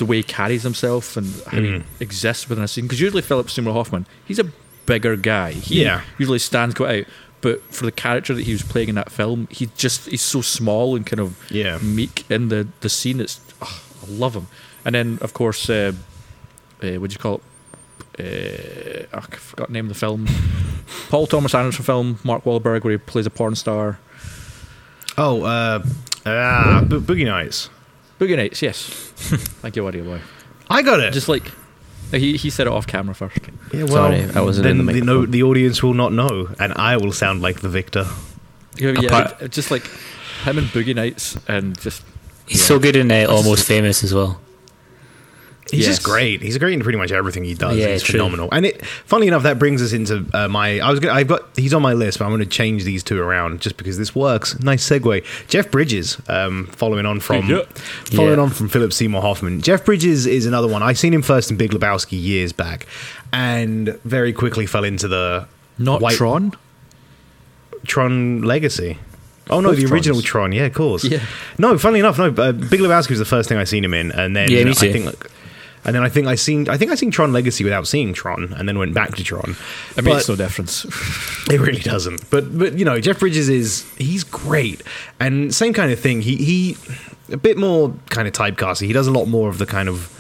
way he carries himself and how he exists within a scene. Because usually Philip Seymour Hoffman, he's a bigger guy. He usually stands quite out, but for the character that he was playing in that film, he's so small and kind of meek in the scene. It's I love him. And then of course, what do you call it? I forgot the name of the film. Paul Thomas Anderson film, Mark Wahlberg, where he plays a porn star. Boogie Nights. Boogie Nights, yes. Thank you, Audio Boy. I got it. Just like he said it off camera first. Yeah, well, sorry, I wasn't in the microphone. Then the audience will not know, and I will sound like the victor. Yeah, just like him and Boogie Nights, and just he's so good in Almost Famous as well. He's just great. He's great in pretty much everything he does. Yeah, it's phenomenal. And it, funnily enough, that brings us into he's on my list, but I'm going to change these two around just because this works. Nice segue. Jeff Bridges, following on from Philip Seymour Hoffman. Jeff Bridges is another one. I seen him first in Big Lebowski years back, and very quickly fell into the Tron Legacy. Oh no, the original Tron. Yeah, of course. Yeah. No, funnily enough, Big Lebowski was the first thing I seen him in, and then me too. I think I seen Tron Legacy without seeing Tron, and then went back to Tron. I mean, it's no difference. It really doesn't. But you know, Jeff Bridges he's great, and same kind of thing. He a bit more kind of typecasting. He does a lot more of the kind of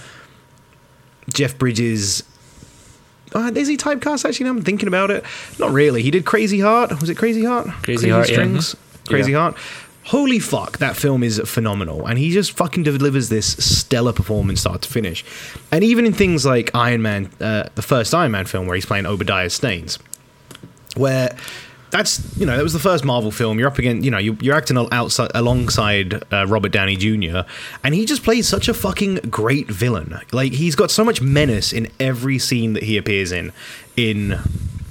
Jeff Bridges. Is he typecast actually? Now I'm thinking about it. Not really. He did Crazy Heart. Was it Crazy Heart? Crazy Heart Strings. Yeah. Crazy Heart. Holy fuck, that film is phenomenal. And he just fucking delivers this stellar performance start to finish. And even in things like Iron Man, the first Iron Man film where he's playing Obadiah Staines, where that was the first Marvel film. You're up against, you're acting alongside Robert Downey Jr. And he just plays such a fucking great villain. Like, he's got so much menace in every scene that he appears in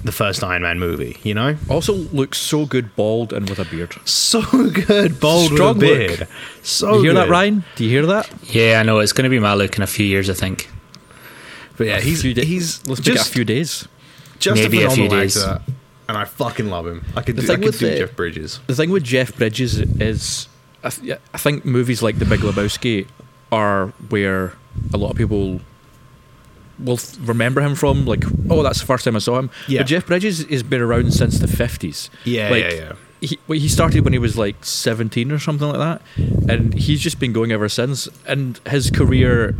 the first Iron Man movie, you know? Also looks so good bald and with a beard. So good bald Strong with a beard. Look. So good. You hear good. That, Ryan? Do you hear that? Yeah, I know. It's going to be my look in a few years, I think. But yeah, he's let's just a few days. Just maybe a phenomenal actor. And I fucking love him. I could do Jeff Bridges. The thing with Jeff Bridges is I think movies like The Big Lebowski are where a lot of people will remember him from, like, oh, that's the first time I saw him. Yeah. But Jeff Bridges has been around since the 50s. Yeah, like, yeah. He started when he was like 17 or something like that, and he's just been going ever since. And his career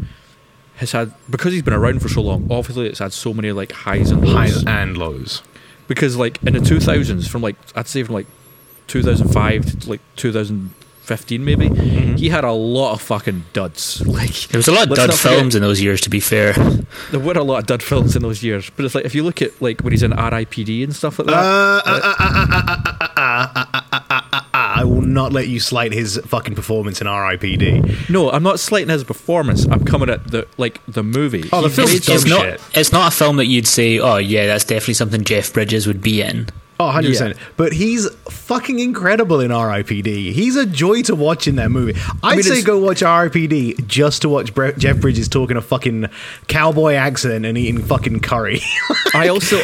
has had, because he's been around for so long, obviously it's had so many like highs and lows. Because like in the 2000s, from like I'd say from like 2005 to like 2015 maybe, he had a lot of fucking duds. Like, there was a lot of dud films in those years, to be fair. There were a lot of dud films in those years, but it's like if you look at like when he's in RIPD and stuff like that. I will not let you slight his fucking performance in RIPD. No, I'm not slighting his performance. I'm coming at the movie. Oh, the film is not. It's not a film that you'd say, oh yeah, that's definitely something Jeff Bridges would be in. Oh, 100%. Yeah. But he's fucking incredible in R.I.P.D. He's a joy to watch in that movie. I'd say go watch R.I.P.D. just to watch Jeff Bridges talking a fucking cowboy accent and eating fucking curry. I'm also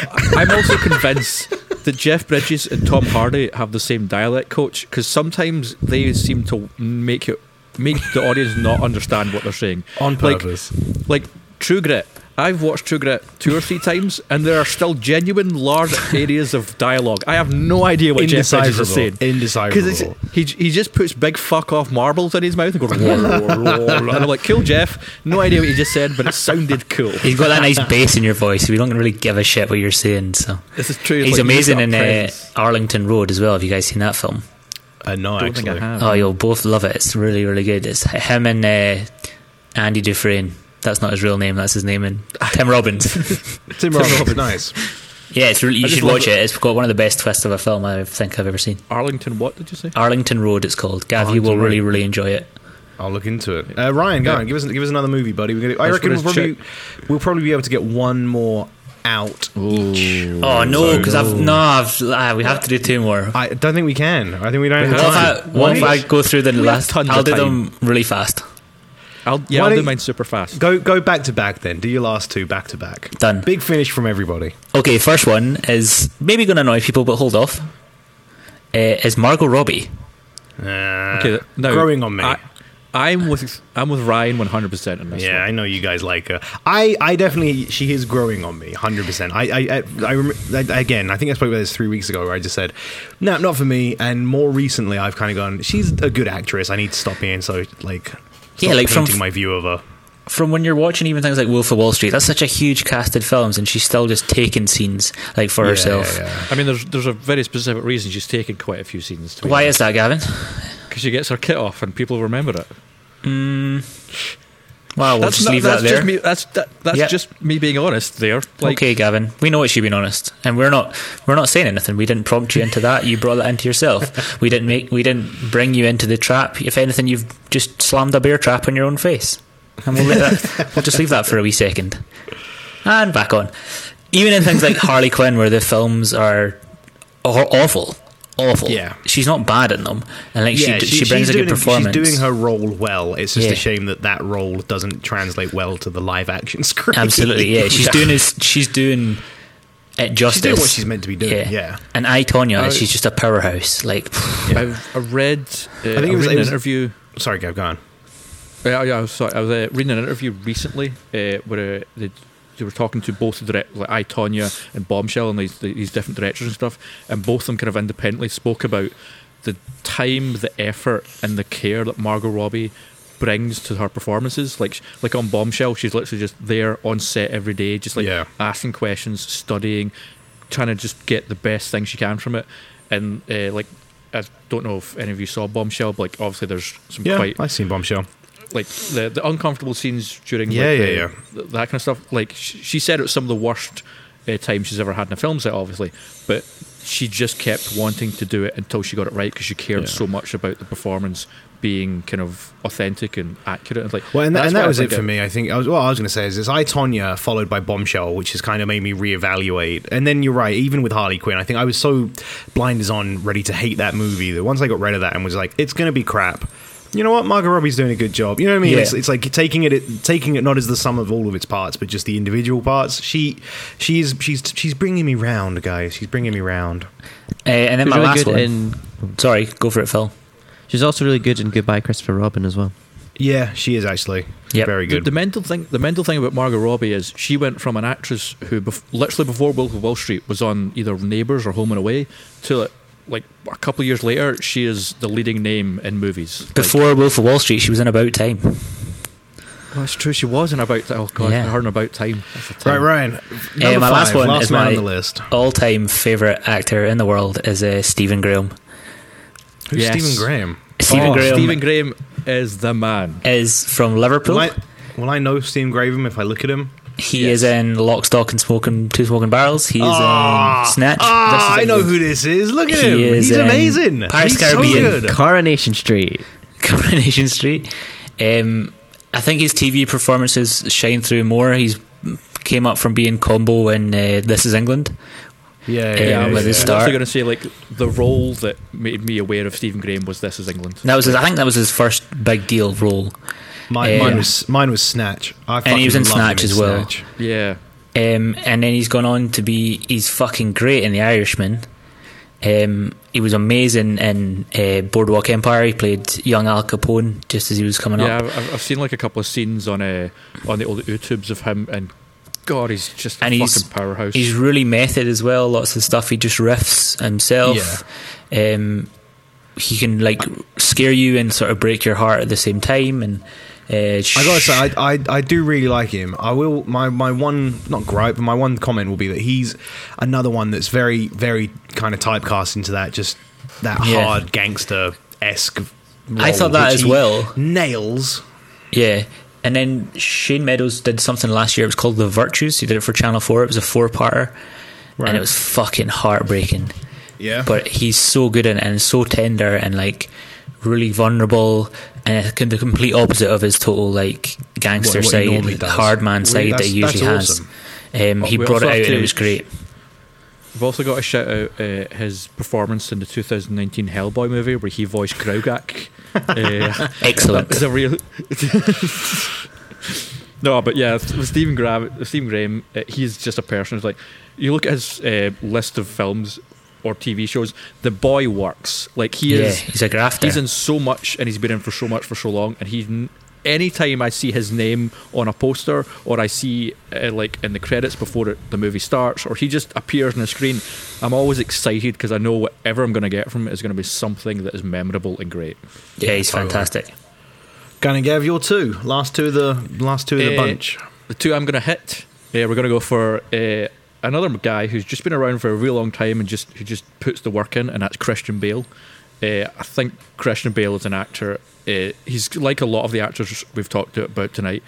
convinced that Jeff Bridges and Tom Hardy have the same dialect coach, because sometimes they seem to make the audience not understand what they're saying on purpose. Like True Grit. I've watched True Grit 2 or 3 times, and there are still genuine large areas of dialogue. I have no idea what Jeff Bridges is saying. Indecipherable. Because he just puts big fuck off marbles in his mouth and goes, and I'm like, cool, Jeff. No idea what you just said, but it sounded cool. You've got that nice bass in your voice. We don't really give a shit what you're saying. So this is true. He's like amazing in Arlington Road as well. Have you guys seen that film? No, I don't actually. Think I have. Oh, you'll both love it. It's really, really good. It's him and Andy Dufresne. That's not his real name, that's his name in Tim Robbins. Tim Robbins, nice. Yeah, it's really, you should watch it. It's got one of the best twists of a film I think I've ever seen. Arlington, what did you say? Arlington Road, it's called. Gav, Arlington you will Road. Really, really enjoy it. I'll look into it. Ryan, go on, give us another movie, buddy. I reckon we'll probably be able to get one more out each. Oh no, because we have to do 2 more. I don't think we can. I think we don't have time. Once I go through the last, I'll do them really fast. I'll do mine super fast. Go back to back then. Do your last 2 back to back. Done. Big finish from everybody. Okay, first one is maybe going to annoy people, but hold off. Is Margot Robbie? Okay, no, growing on me. I'm with Ryan 100% on this. Yeah, one. I know you guys like her. I definitely, she is growing on me 100%. I think I spoke about this 3 weeks ago where I just said, no, not for me. And more recently, I've kind of gone, she's a good actress. I need to stop being so like. Yeah, like from my view of her. From when you're watching even things like Wolf of Wall Street, that's such a huge cast of films, and she's still just taking scenes like for herself. Yeah. I mean, there's a very specific reason she's taken quite a few scenes. Why is that, Gavin? Because she gets her kit off and people remember it. Well, we'll just leave that there. That's just me being honest there. Like, okay, Gavin, we know it's you being honest, and we're not saying anything. We didn't prompt you into that. You brought that into yourself. We didn't bring you into the trap. If anything, you've just slammed a bear trap on your own face. And we'll just leave that for a wee second. And back on. Even in things like Harley Quinn, where the films are awful. Yeah, she's not bad in them, and like she brings a good performance. She's doing her role well. It's just a shame that role doesn't translate well to the live action screen. Absolutely, yeah. She's doing it justice. She's doing what she's meant to be doing. Yeah. And I, Tonya, she's just a powerhouse. Like, I read an interview. Sorry, Gav, go on. I was reading an interview recently where they were talking to both the directors, like I, Tonya, and Bombshell, and these different directors and stuff, and both of them kind of independently spoke about the time, the effort, and the care that Margot Robbie brings to her performances. Like on Bombshell, she's literally just there on set every day, just asking questions, studying, trying to just get the best thing she can from it. And I don't know if any of you saw Bombshell, but obviously there's some I've seen Bombshell. Like the uncomfortable scenes during that kind of stuff. Like she said it was some of the worst time she's ever had in a film set, obviously, but she just kept wanting to do it until she got it right because she cared so much about the performance being kind of authentic and accurate. And that was it for me. I think I was going to say is I, Tonya, followed by Bombshell, which has kind of made me reevaluate. And then you're right, even with Harley Quinn, I think I was so blinders on, ready to hate that movie that once I got rid of that and was like, it's going to be crap. You know what, Margot Robbie's doing a good job. You know what I mean? Yeah. It's like taking it not as the sum of all of its parts, but just the individual parts. She's bringing me round, guys. She's bringing me round. And then my really last one. Sorry, go for it, Phil. She's also really good in Goodbye, Christopher Robin as well. Yeah, she is actually very good. The mental thing about Margot Robbie is she went from an actress who literally before Wolf of Wall Street was on either Neighbours or Home and Away to like a couple of years later, she is the leading name in movies. Before Wolf of Wall Street, she was in About Time. Well, that's true. She was in About Time. Oh god, yeah. Her in About Time. Right, Ryan. My last one is my all-time favourite actor in the world is Stephen Graham. Who's Stephen Graham? Stephen Graham is the man. Is from Liverpool. Will I know Stephen Graham if I look at him? He is in Lock, Stock, and Two Smoking Barrels. He is in Snatch. I know who this is. Look at him. He's amazing. Pirates of the Caribbean. Coronation Street. I think his TV performances shine through more. He's came up from being Combo in This Is England. I'm also going to say the role that made me aware of Stephen Graham was This Is England. I think that was his first big deal role. Mine was Snatch. And he was in Snatch as well. Snatch. Yeah. And then he's gone on to be... He's fucking great in The Irishman. He was amazing in Boardwalk Empire. He played young Al Capone just as he was coming up. Yeah, I've seen a couple of scenes on the old YouTubes of him, and god, he's just a fucking powerhouse. He's really method as well. Lots of stuff. He just riffs himself. Yeah. He can scare you and sort of break your heart at the same time, and... I gotta say, I do really like him. I will my one not gripe, but my one comment will be that he's another one that's very, very kind of typecast into that hard gangster-esque role. I thought that as well. Nails. Yeah. And then Shane Meadows did something last year. It was called The Virtues. He did it for Channel 4. It was a 4-parter, and it was fucking heartbreaking. Yeah. But he's so good in it and so tender and really vulnerable, and it's the complete opposite of his total gangster side, hard man side that he usually has. Awesome. He brought it out and it was great. We've also got to shout out his performance in the 2019 Hellboy movie where he voiced Kraugak. Excellent. It's a real... No, but yeah, Stephen Graham, he's just a person who's you look at his list of films or TV shows, the boy works. He's a grafter. He's in so much, and he's been in for so much for so long. And anytime I see his name on a poster, or I see in the credits before the movie starts, or he just appears on the screen, I'm always excited because I know whatever I'm going to get from it is going to be something that is memorable and great. Yeah, he's fantastic. Gonna give your two last two of the bunch. The two I'm going to hit. Yeah, we're going to go for. Another guy who's just been around for a real long time and who just puts the work in, and that's Christian Bale. I think Christian Bale as an actor, he's like a lot of the actors we've talked about tonight.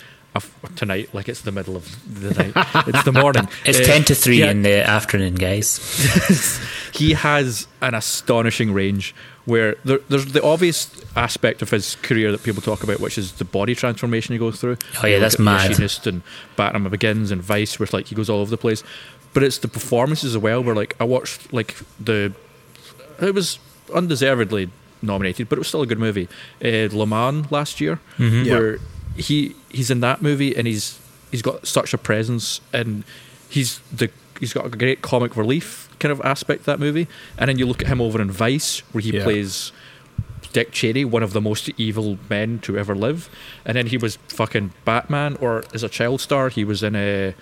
Like it's the middle of the night. It's the morning. It's 10 to 3 in the afternoon, guys. He has an astonishing range where there's the obvious aspect of his career that people talk about, which is the body transformation he goes through. Oh yeah, that's mad. Machinist and Batman Begins and Vice, where like he goes all over the place. But it's the performances as well. Where like I watched like it was undeservedly nominated, but it was still a good movie. Le Mans last year, where he's in that movie and he's got such a presence, and he's got a great comic relief kind of aspect of that movie. And then you look at him over in Vice, where he plays Dick Cheney, one of the most evil men to ever live. And then he was fucking Batman, or as a child star he was in a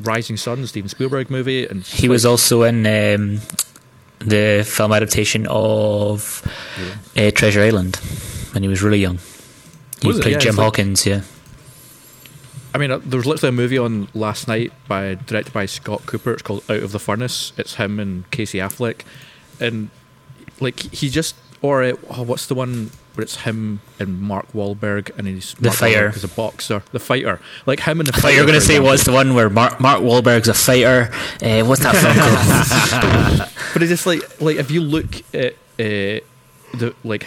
Rising Sun, Steven Spielberg movie, and he was also in the film adaptation of Treasure Island when he was really young. You played Jim Hawkins, I mean, there was literally a movie on last night directed by Scott Cooper. It's called Out of the Furnace. It's him and Casey Affleck, and like he just what's the one where it's him and Mark Wahlberg and he's the Mark fighter is a boxer, the fighter, like him and the fighter. You're gonna say what's the one where Mark Wahlberg's a fighter? What's that film called? But it's just like if you look at his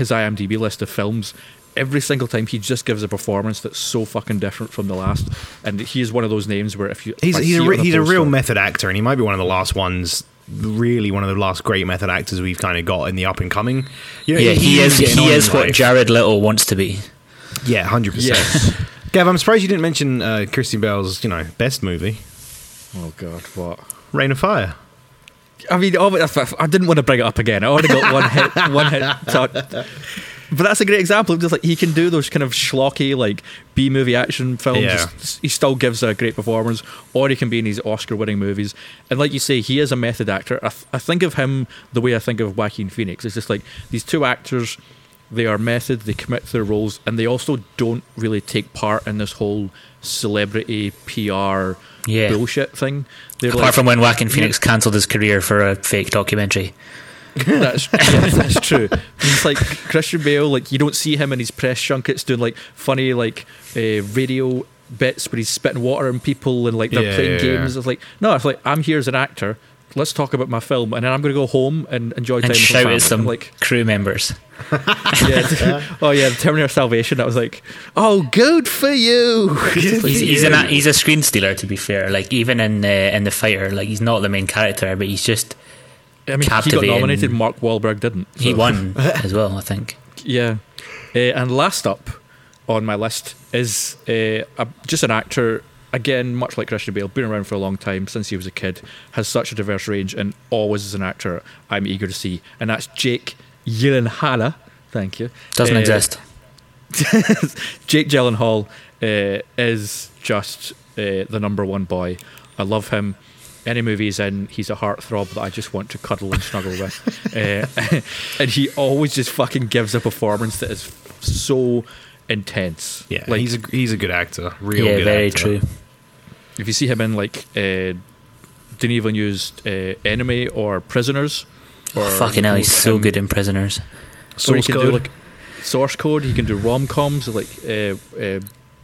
IMDb list of films. Every single time he just gives a performance that's so fucking different from the last, and he is one of those names where if you he's a real method actor, and he might be one of the last ones, really one of the last great method actors we've kind of got in the up and coming. You know, he is what Jared Leto wants to be. Yeah, 100%. Gav, I'm surprised you didn't mention Christian Bale's best movie. Oh God, what? Reign of Fire. I mean, I didn't want to bring it up again. I already got one hit. But that's a great example of just like he can do those kind of schlocky like B-movie action films. Yeah. He still gives a great performance, or he can be in these Oscar-winning movies. And like you say, he is a method actor. I think of him the way I think of Joaquin Phoenix. It's just like these two actors, they are method, they commit to their roles, and they also don't really take part in this whole celebrity PR bullshit thing. They're apart from when Joaquin Phoenix cancelled his career for a fake documentary. That's true. It's like Christian Bale, like you don't see him in his press junkets doing like funny like radio bits where he's spitting water on people and like they're playing games. It's like I'm here as an actor. Let's talk about my film, and then I'm going to go home and enjoy time and shout at some like crew members. The Terminator Salvation. I was like, oh, good for you. He's a screen stealer, to be fair. Like even in the fighter, like he's not the main character, but he's just. I mean, he got nominated. Mark Wahlberg didn't. So. He won as well, I think. Yeah. And last up on my list is just an actor, again, much like Christian Bale, been around for a long time since he was a kid, has such a diverse range, and always is an actor I'm eager to see. And that's Jake Gyllenhaal. Thank you. Doesn't exist. Jake Gyllenhaal is just the number one boy. I love him. Any movie he's in, he's a heartthrob that I just want to cuddle and snuggle with. And he always just fucking gives a performance that is so intense. Yeah, like, he's a good actor. Real good actor. Very true. If you see him in, like, Denis Villeneuve's Enemy or Prisoners. Or fucking hell, he's so good in Prisoners. Source Code, he can do rom-coms, like, what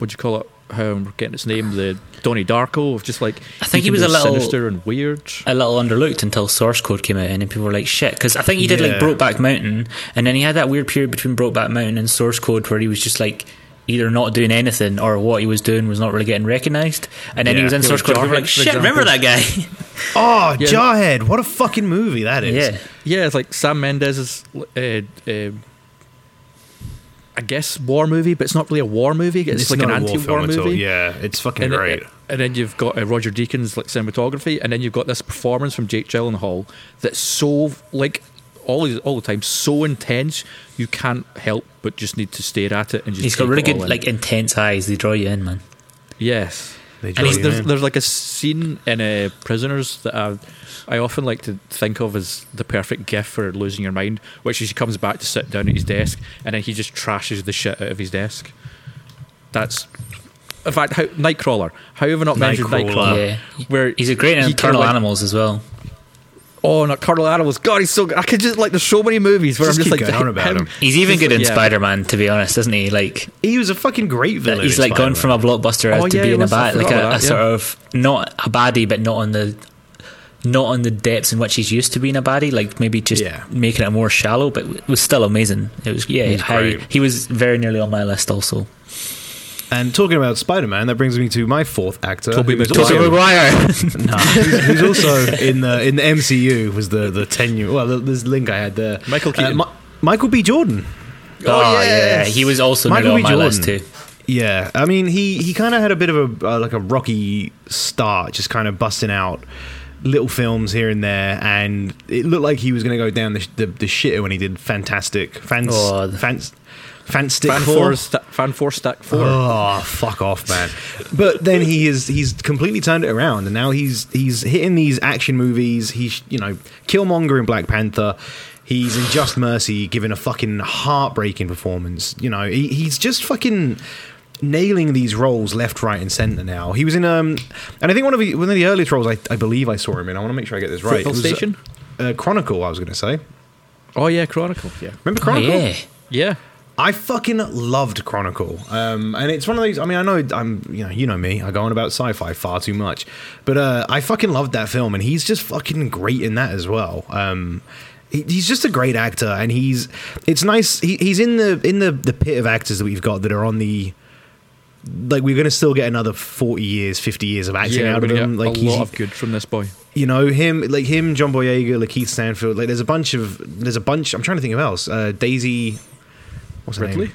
do you call it? How I'm getting its name, the Donnie Darko of just like I think he was a little sinister and weird, a little underlooked until Source Code came out, and then people were like shit, because I think he did like Brokeback Mountain, and then he had that weird period between Brokeback Mountain and Source Code where he was just like either not doing anything or what he was doing was not really getting recognised, and then he was in Source Code and people were like shit, remember that guy? Oh yeah. Jarhead, what a fucking movie that is. Yeah it's like Sam Mendes's I guess war movie, but it's not really a war movie. It's like an anti-war movie. At all. Yeah, it's fucking great. And then you've got Roger Deakins like cinematography, and then you've got this performance from Jake Gyllenhaal that's so like all the time so intense you can't help but just need to stare at it. And just he's got really good like intense eyes. They draw you in, man. Yes, they draw you in. There's like a scene in Prisoners that I often like to think of as the perfect gift for losing your mind, which is he comes back to sit down at his desk and then he just trashes the shit out of his desk. That's, in fact, Nightcrawler. How have I not mentioned Nightcrawler? Yeah. Where he's a great in Internal Animals as well. Oh, and Carl was God, he's so good. I could just like, there's so many movies where just I'm just keep like going on about him. He's even good in Spider-Man, to be honest, isn't he? Like, he was a fucking great villain. He's like gone from a blockbuster to being a sort of not a baddie, but not on the depths in which he's used to being a baddie, like maybe just making it more shallow, but it was still amazing. It was he was very nearly on my list also. And talking about Spider-Man, that brings me to my fourth actor, Tobey Maguire. No, who's also in the MCU was the 10-year. Well, this link I had there, Michael Keaton, Michael B. Jordan. Oh yes. Yeah, he was also on my list too. Yeah, I mean he kind of had a bit of a like a rocky start, just kind of busting out little films here and there, and it looked like he was going to go down the shitter when he did Fantastic Four. Oh, fuck off, man. But then he's completely turned it around, and now he's hitting these action movies. He's, Killmonger in Black Panther. He's in Just Mercy, giving a fucking heartbreaking performance. He's just fucking nailing these roles left, right, and centre now. He was in, and I think one of the earliest roles I believe I saw him in. I want to make sure I get this right. Football Station? Chronicle, I was going to say. Oh, yeah, Chronicle. Yeah. Remember Chronicle? Oh, yeah. I fucking loved Chronicle, and it's one of those. I mean, I know I'm, you know me. I go on about sci-fi far too much, but I fucking loved that film, and he's just fucking great in that as well. He's just a great actor, and it's nice. He's in the pit of actors that we've got that are on the. Like, we're going to still get another 40 years, 50 years of acting out of him. Like, a lot of good from this boy. Him, John Boyega, Lakeith Stanfield. Like, there's a bunch. I'm trying to think of else. Daisy. What's her name?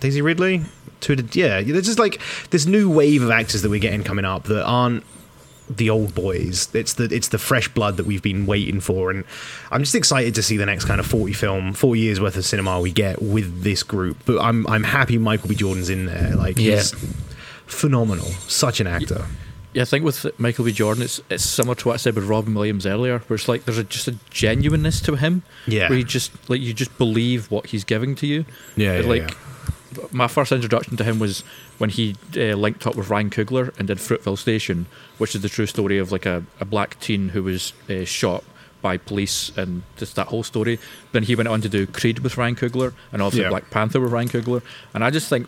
Daisy Ridley. There's just like this new wave of actors that we're getting coming up that aren't the old boys. It's the fresh blood that we've been waiting for, and I'm just excited to see the next kind of 40 years worth of cinema we get with this group. But I'm happy Michael B. Jordan's in there. Like, he's phenomenal, such an actor. Yeah, I think with Michael B. Jordan, it's similar to what I said with Robin Williams earlier, where it's like there's just a genuineness to him. Yeah, where you just believe what he's giving to you. My first introduction to him was when he linked up with Ryan Coogler and did Fruitvale Station, which is the true story of like a black teen who was shot by police, and just that whole story. Then he went on to do Creed with Ryan Coogler, and obviously Black Panther with Ryan Coogler. And I just think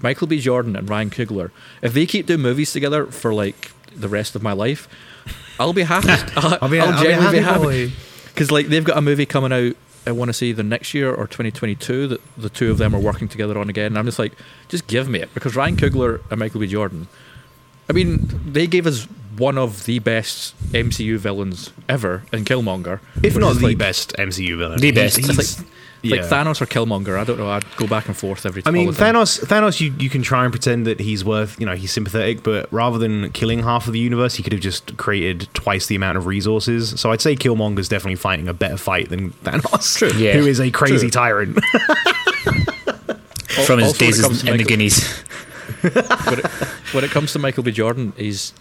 Michael B. Jordan and Ryan Coogler, if they keep doing movies together for like the rest of my life, I'll be happy. I'll be happy. Because like, they've got a movie coming out, I want to see the next year or 2022, that the two of them are working together on again. And I'm just like, just give me it, because Ryan Coogler and Michael B. Jordan, I mean, they gave us one of the best MCU villains ever in Killmonger, if not the best MCU villain. The best. It's like Thanos or Killmonger, I don't know. I'd go back and forth every time. I mean, Thanos, you can try and pretend that he's worth, he's sympathetic, but rather than killing half of the universe, he could have just created twice the amount of resources. So I'd say Killmonger's definitely fighting a better fight than Thanos, who is a crazy tyrant. From his days in the Guineas. When it comes to Michael B. Jordan, he's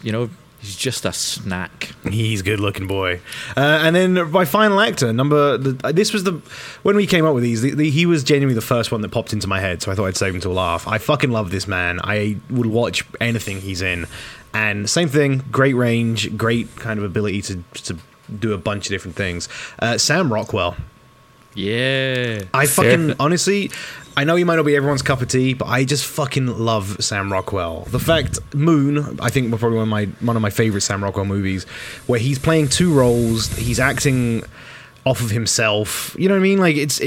just a snack. He's a good-looking boy. And then my final actor, when we came up with these, he was genuinely the first one that popped into my head, so I thought I'd save him to a laugh. I fucking love this man. I would watch anything he's in. And same thing, great range, great kind of ability to do a bunch of different things. Sam Rockwell. Yeah. I fucking, honestly, I know he might not be everyone's cup of tea, but I just fucking love Sam Rockwell. The fact, Moon, I think, was probably one of my favourite Sam Rockwell movies, where he's playing two roles, he's acting off of himself, you know what I mean? Like, it's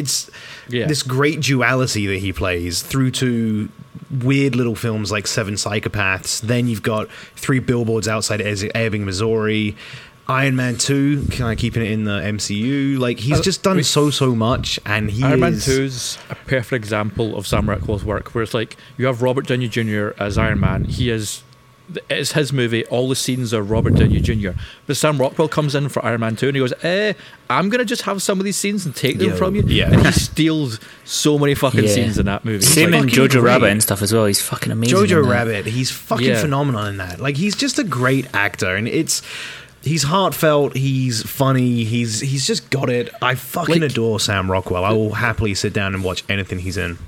this great duality that he plays through to weird little films like Seven Psychopaths. Then you've got Three Billboards Outside Ebbing, Missouri, Iron Man 2, kind of keeping it in the MCU. Like, he's just done so much, and Iron Man 2 is a perfect example of Sam Rockwell's work, where it's like, you have Robert Downey Jr. as Iron Man. It's his movie, all the scenes are Robert Downey Jr. But Sam Rockwell comes in for Iron Man 2, and he goes, I'm going to just have some of these scenes and take them from you. Yeah. And he steals so many fucking scenes in that movie. Same in Jojo Rabbit and stuff as well. He's fucking amazing. Jojo Rabbit, he's fucking phenomenal in that. Like, he's just a great actor, and he's heartfelt, he's funny, he's just got it. I fucking adore Sam Rockwell. I will happily sit down and watch anything he's in.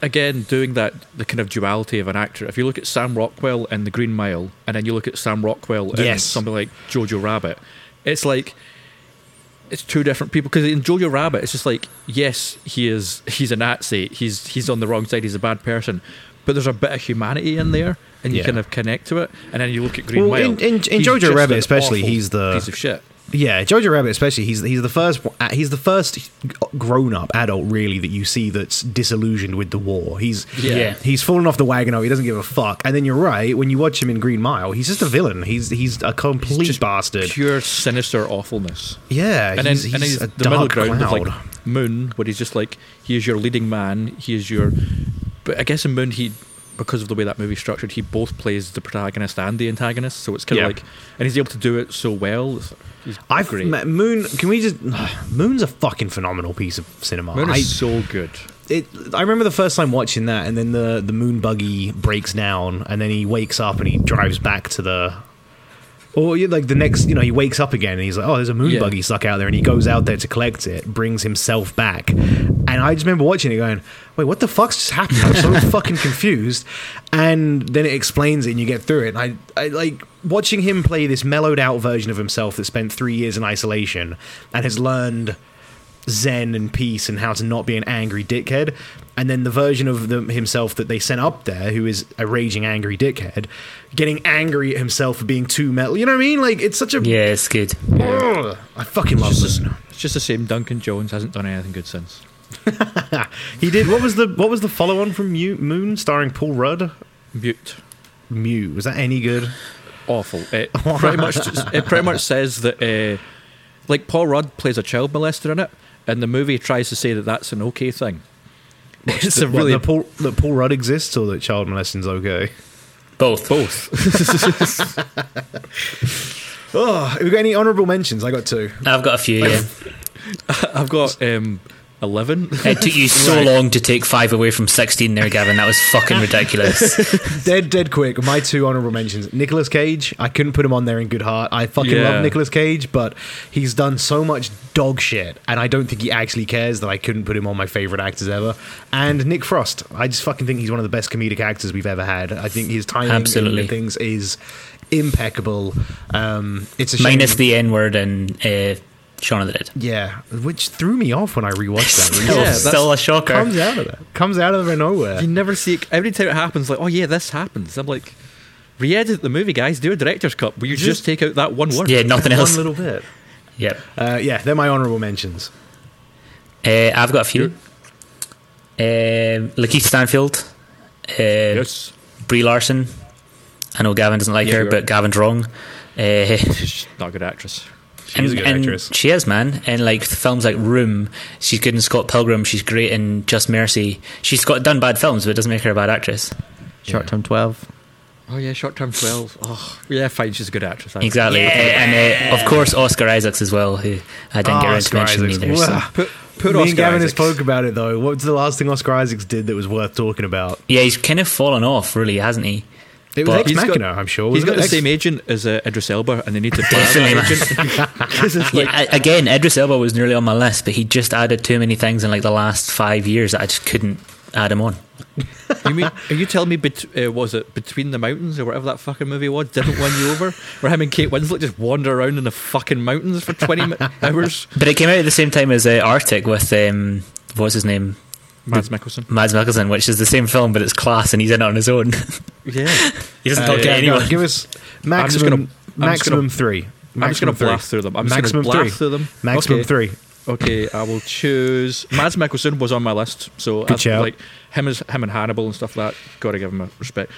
Again, doing that, the kind of duality of an actor. If you look at Sam Rockwell in The Green Mile, and then you look at Sam Rockwell in something like Jojo Rabbit, it's like it's two different people. Because in Jojo Rabbit, it's just like, yes, he's a Nazi, he's on the wrong side, he's a bad person, but there's a bit of humanity in there, and you kind of connect to it. And then you look at Green Mile. In Jojo Rabbit especially, he's the piece of shit. Yeah, Jojo Rabbit especially, he's the first grown-up adult, really, that you see that's disillusioned with the war. He's fallen off the wagon, he doesn't give a fuck. And then you're right, when you watch him in Green Mile, he's just a villain. He's a complete bastard. Pure sinister awfulness. Yeah, and he's a the middle ground of like Moon, where he's just like, he is your leading man, he is your... But I guess in Moon, because of the way that movie's structured, he both plays the protagonist and the antagonist, so it's kind of like... And he's able to do it so well... Moon's a fucking phenomenal piece of cinema. Moon is so good. I remember the first time watching that, and then the moon buggy breaks down, and then he wakes up and he drives back to the next, he wakes up again and he's like, oh, there's a moon buggy stuck out there, and he goes out there to collect it, brings himself back. And I just remember watching it going, wait, what the fuck's just happened? I'm so fucking confused. And then it explains it and you get through it. And I like watching him play this mellowed out version of himself that spent 3 years in isolation and has learned zen and peace and how to not be an angry dickhead. And then the version of himself that they sent up there, who is a raging angry dickhead, getting angry at himself for being too metal. You know what I mean? Like, it's such a... Yeah, it's good. Yeah. I fucking love this. It's just a shame Duncan Jones hasn't done anything good since. He did. What was the follow-on from Moon starring Paul Rudd? Mute. Was that any good? Awful. It pretty much says that like Paul Rudd plays a child molester in it, and the movie tries to say that that's an okay thing. That Paul Rudd exists, or that child molesting's okay? Both. Oh, have we got any honourable mentions? I got two. I've got a few. I've got 11. It took you so long to take 5 away from 16 there, Gavin. That was fucking ridiculous. Dead quick. My two honourable mentions. Nicolas Cage. I couldn't put him on there in good heart. I fucking love Nicolas Cage, but he's done so much dog shit, and I don't think he actually cares, that I couldn't put him on my favourite actors ever. And Nick Frost. I just fucking think he's one of the best comedic actors we've ever had. I think his timing in things is impeccable. It's a shame. Minus the N-word and... Shaun of the Dead. Yeah, which threw me off when I rewatched that. Still a shocker. Comes out of nowhere. You never see it. Every time it happens, like, oh yeah, this happens. I'm like, re-edit the movie, guys. Do a director's cut. Where you just take out that one word. Yeah, nothing else. One little bit. Yep. They're my honourable mentions. I've got a few. Lakeith Stanfield. Yes. Brie Larson. I know Gavin doesn't like her, but Gavin's wrong. She's not a good actress. She's a good actress. She is, man. And like films like Room, she's good in Scott Pilgrim. She's great in Just Mercy. She's done bad films, but it doesn't make her a bad actress. Short Term 12. Oh yeah, Short Term 12. Oh yeah, fine. She's a good actress. Exactly. Yeah. And of course Oscar Isaacs as well, who I didn't get around to mention either. So. Put me Oscar and Gavin Isaacs. Spoke about it though. What was the last thing Oscar Isaacs did that was worth talking about? Yeah, he's kind of fallen off, really, hasn't he? It was Ex Machina, I'm sure. He's got the same agent as Idris Elba, and they need to definitely. Again, Idris Elba was nearly on my list, but he just added too many things in like the last 5 years that I just couldn't add him on. You mean, are you telling me was it Between the Mountains or whatever that fucking movie was didn't win you over, where him and Kate Winslet just wander around in the fucking mountains for 20 hours? But it came out at the same time as Arctic with what's his name, Mads Mikkelsen, which is the same film, but it's class, and he's in it on his own. Yeah, he doesn't talk to anyone. No, give us maximum three. I'm just going to blast through them. Maximum three. Okay, I will choose. Mads Mikkelsen was on my list, so like him and Hannibal and stuff like that. Got to give him a respect.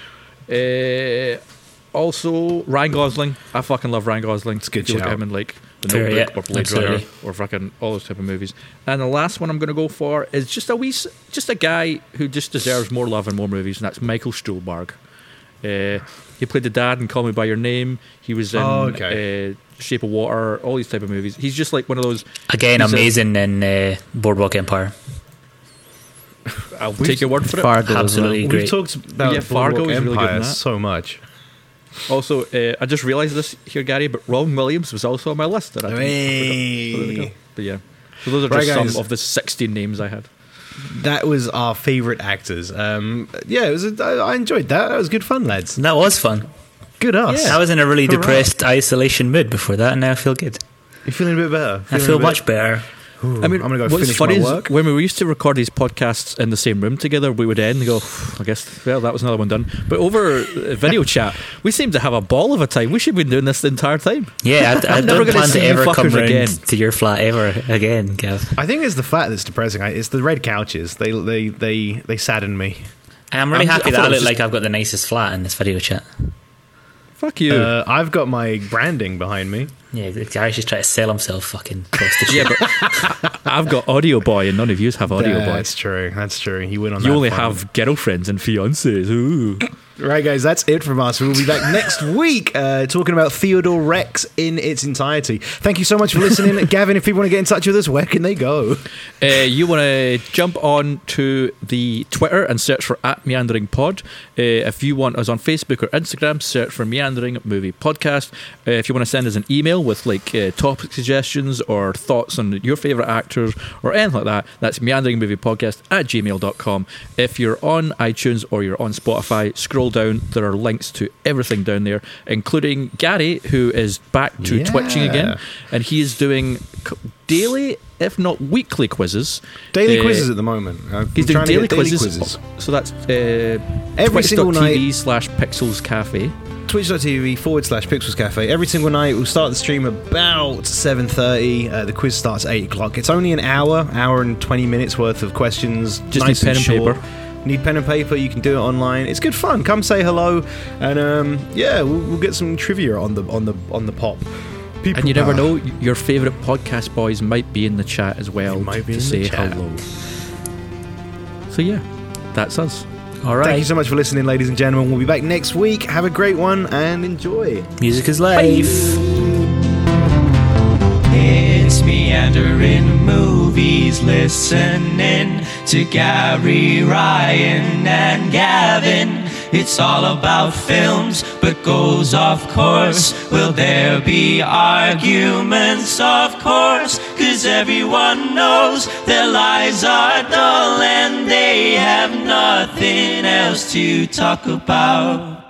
Also, Ryan Gosling. I fucking love Ryan Gosling. It's good. You look at him in like The Notebook or Blade Runner or fucking all those type of movies. And the last one I'm going to go for is just a guy who just deserves more love and more movies, and that's Michael Stuhlbarg. He played the dad in Call Me By Your Name. He was in Shape of Water, all these type of movies. He's just like one of those. Again, amazing in Boardwalk Empire. I'll take your word for it. Fargo, absolutely great. We've talked about Fargo is really good in that. So much. Also, I just realised this here, Gary, but Robin Williams was also on my list. And I forgot. But yeah, so those are just some of the 16 names I had. That was our favourite actors. I enjoyed that. That was good fun, lads. That was fun. Good us. Yeah. I was in a really depressed isolation mood before that, and now I feel good. You're feeling a bit better? I feel much better. Ooh, I mean, I'm gonna go finish my work. When we used to record these podcasts in the same room together, we would end and go, I guess, well, that was another one done. But over video chat, we seem to have a ball of a time. We should have been doing this the entire time. Yeah, I don't plan to ever come round to your flat ever again, Gav. I think it's the flat that's depressing. It's the red couches. They sadden me. I'm really happy that I look like I've got the nicest flat in this video chat. Fuck you. I've got my branding behind me. Yeah, Gary's just trying to sell himself fucking prostitute. Yeah, but I've got Audio Boy and none of you have Audio Boy. That's true, that's true. You win on that. You only have girlfriends and fiancés. Ooh. Right, guys, that's it from us. We'll be back next week talking about Theodore Rex in its entirety. Thank you so much for listening. Gavin, if people want to get in touch with us, where can they go? You want to jump on to the Twitter and search for @MeanderingPod. If you want us on Facebook or Instagram, search for Meandering Movie Podcast. If you want to send us an email with topic suggestions or thoughts on your favourite actors or anything like that, that's meanderingmoviepodcast@gmail.com. If you're on iTunes or you're on Spotify, scroll down, there are links to everything down there, including Gary, who is back to twitching again, and he is doing daily, if not weekly, quizzes. Daily quizzes at the moment. He's doing daily quizzes. So that's every single night. twitch.tv/pixelscafe. twitch.tv/pixelscafe. Every single night we'll start the stream about 7:30. The quiz starts at 8 o'clock. It's only an hour and 20 minutes worth of questions. Just nice need pen and paper. Need pen and paper. You can do it online. It's good fun. Come say hello, and we'll get some trivia on the pop. People, and you never know, your favourite podcast boys might be in the chat as well to say hello. So yeah, that's us. All right. Thank you so much for listening, ladies and gentlemen. We'll be back next week. Have a great one and enjoy. Music is life. It's Meandering Movies, listening to Gary, Ryan and Gavin. It's all about films but goes off course. Will there be arguments? Of course, 'cause everyone knows their lives are dull and they have nothing else to talk about.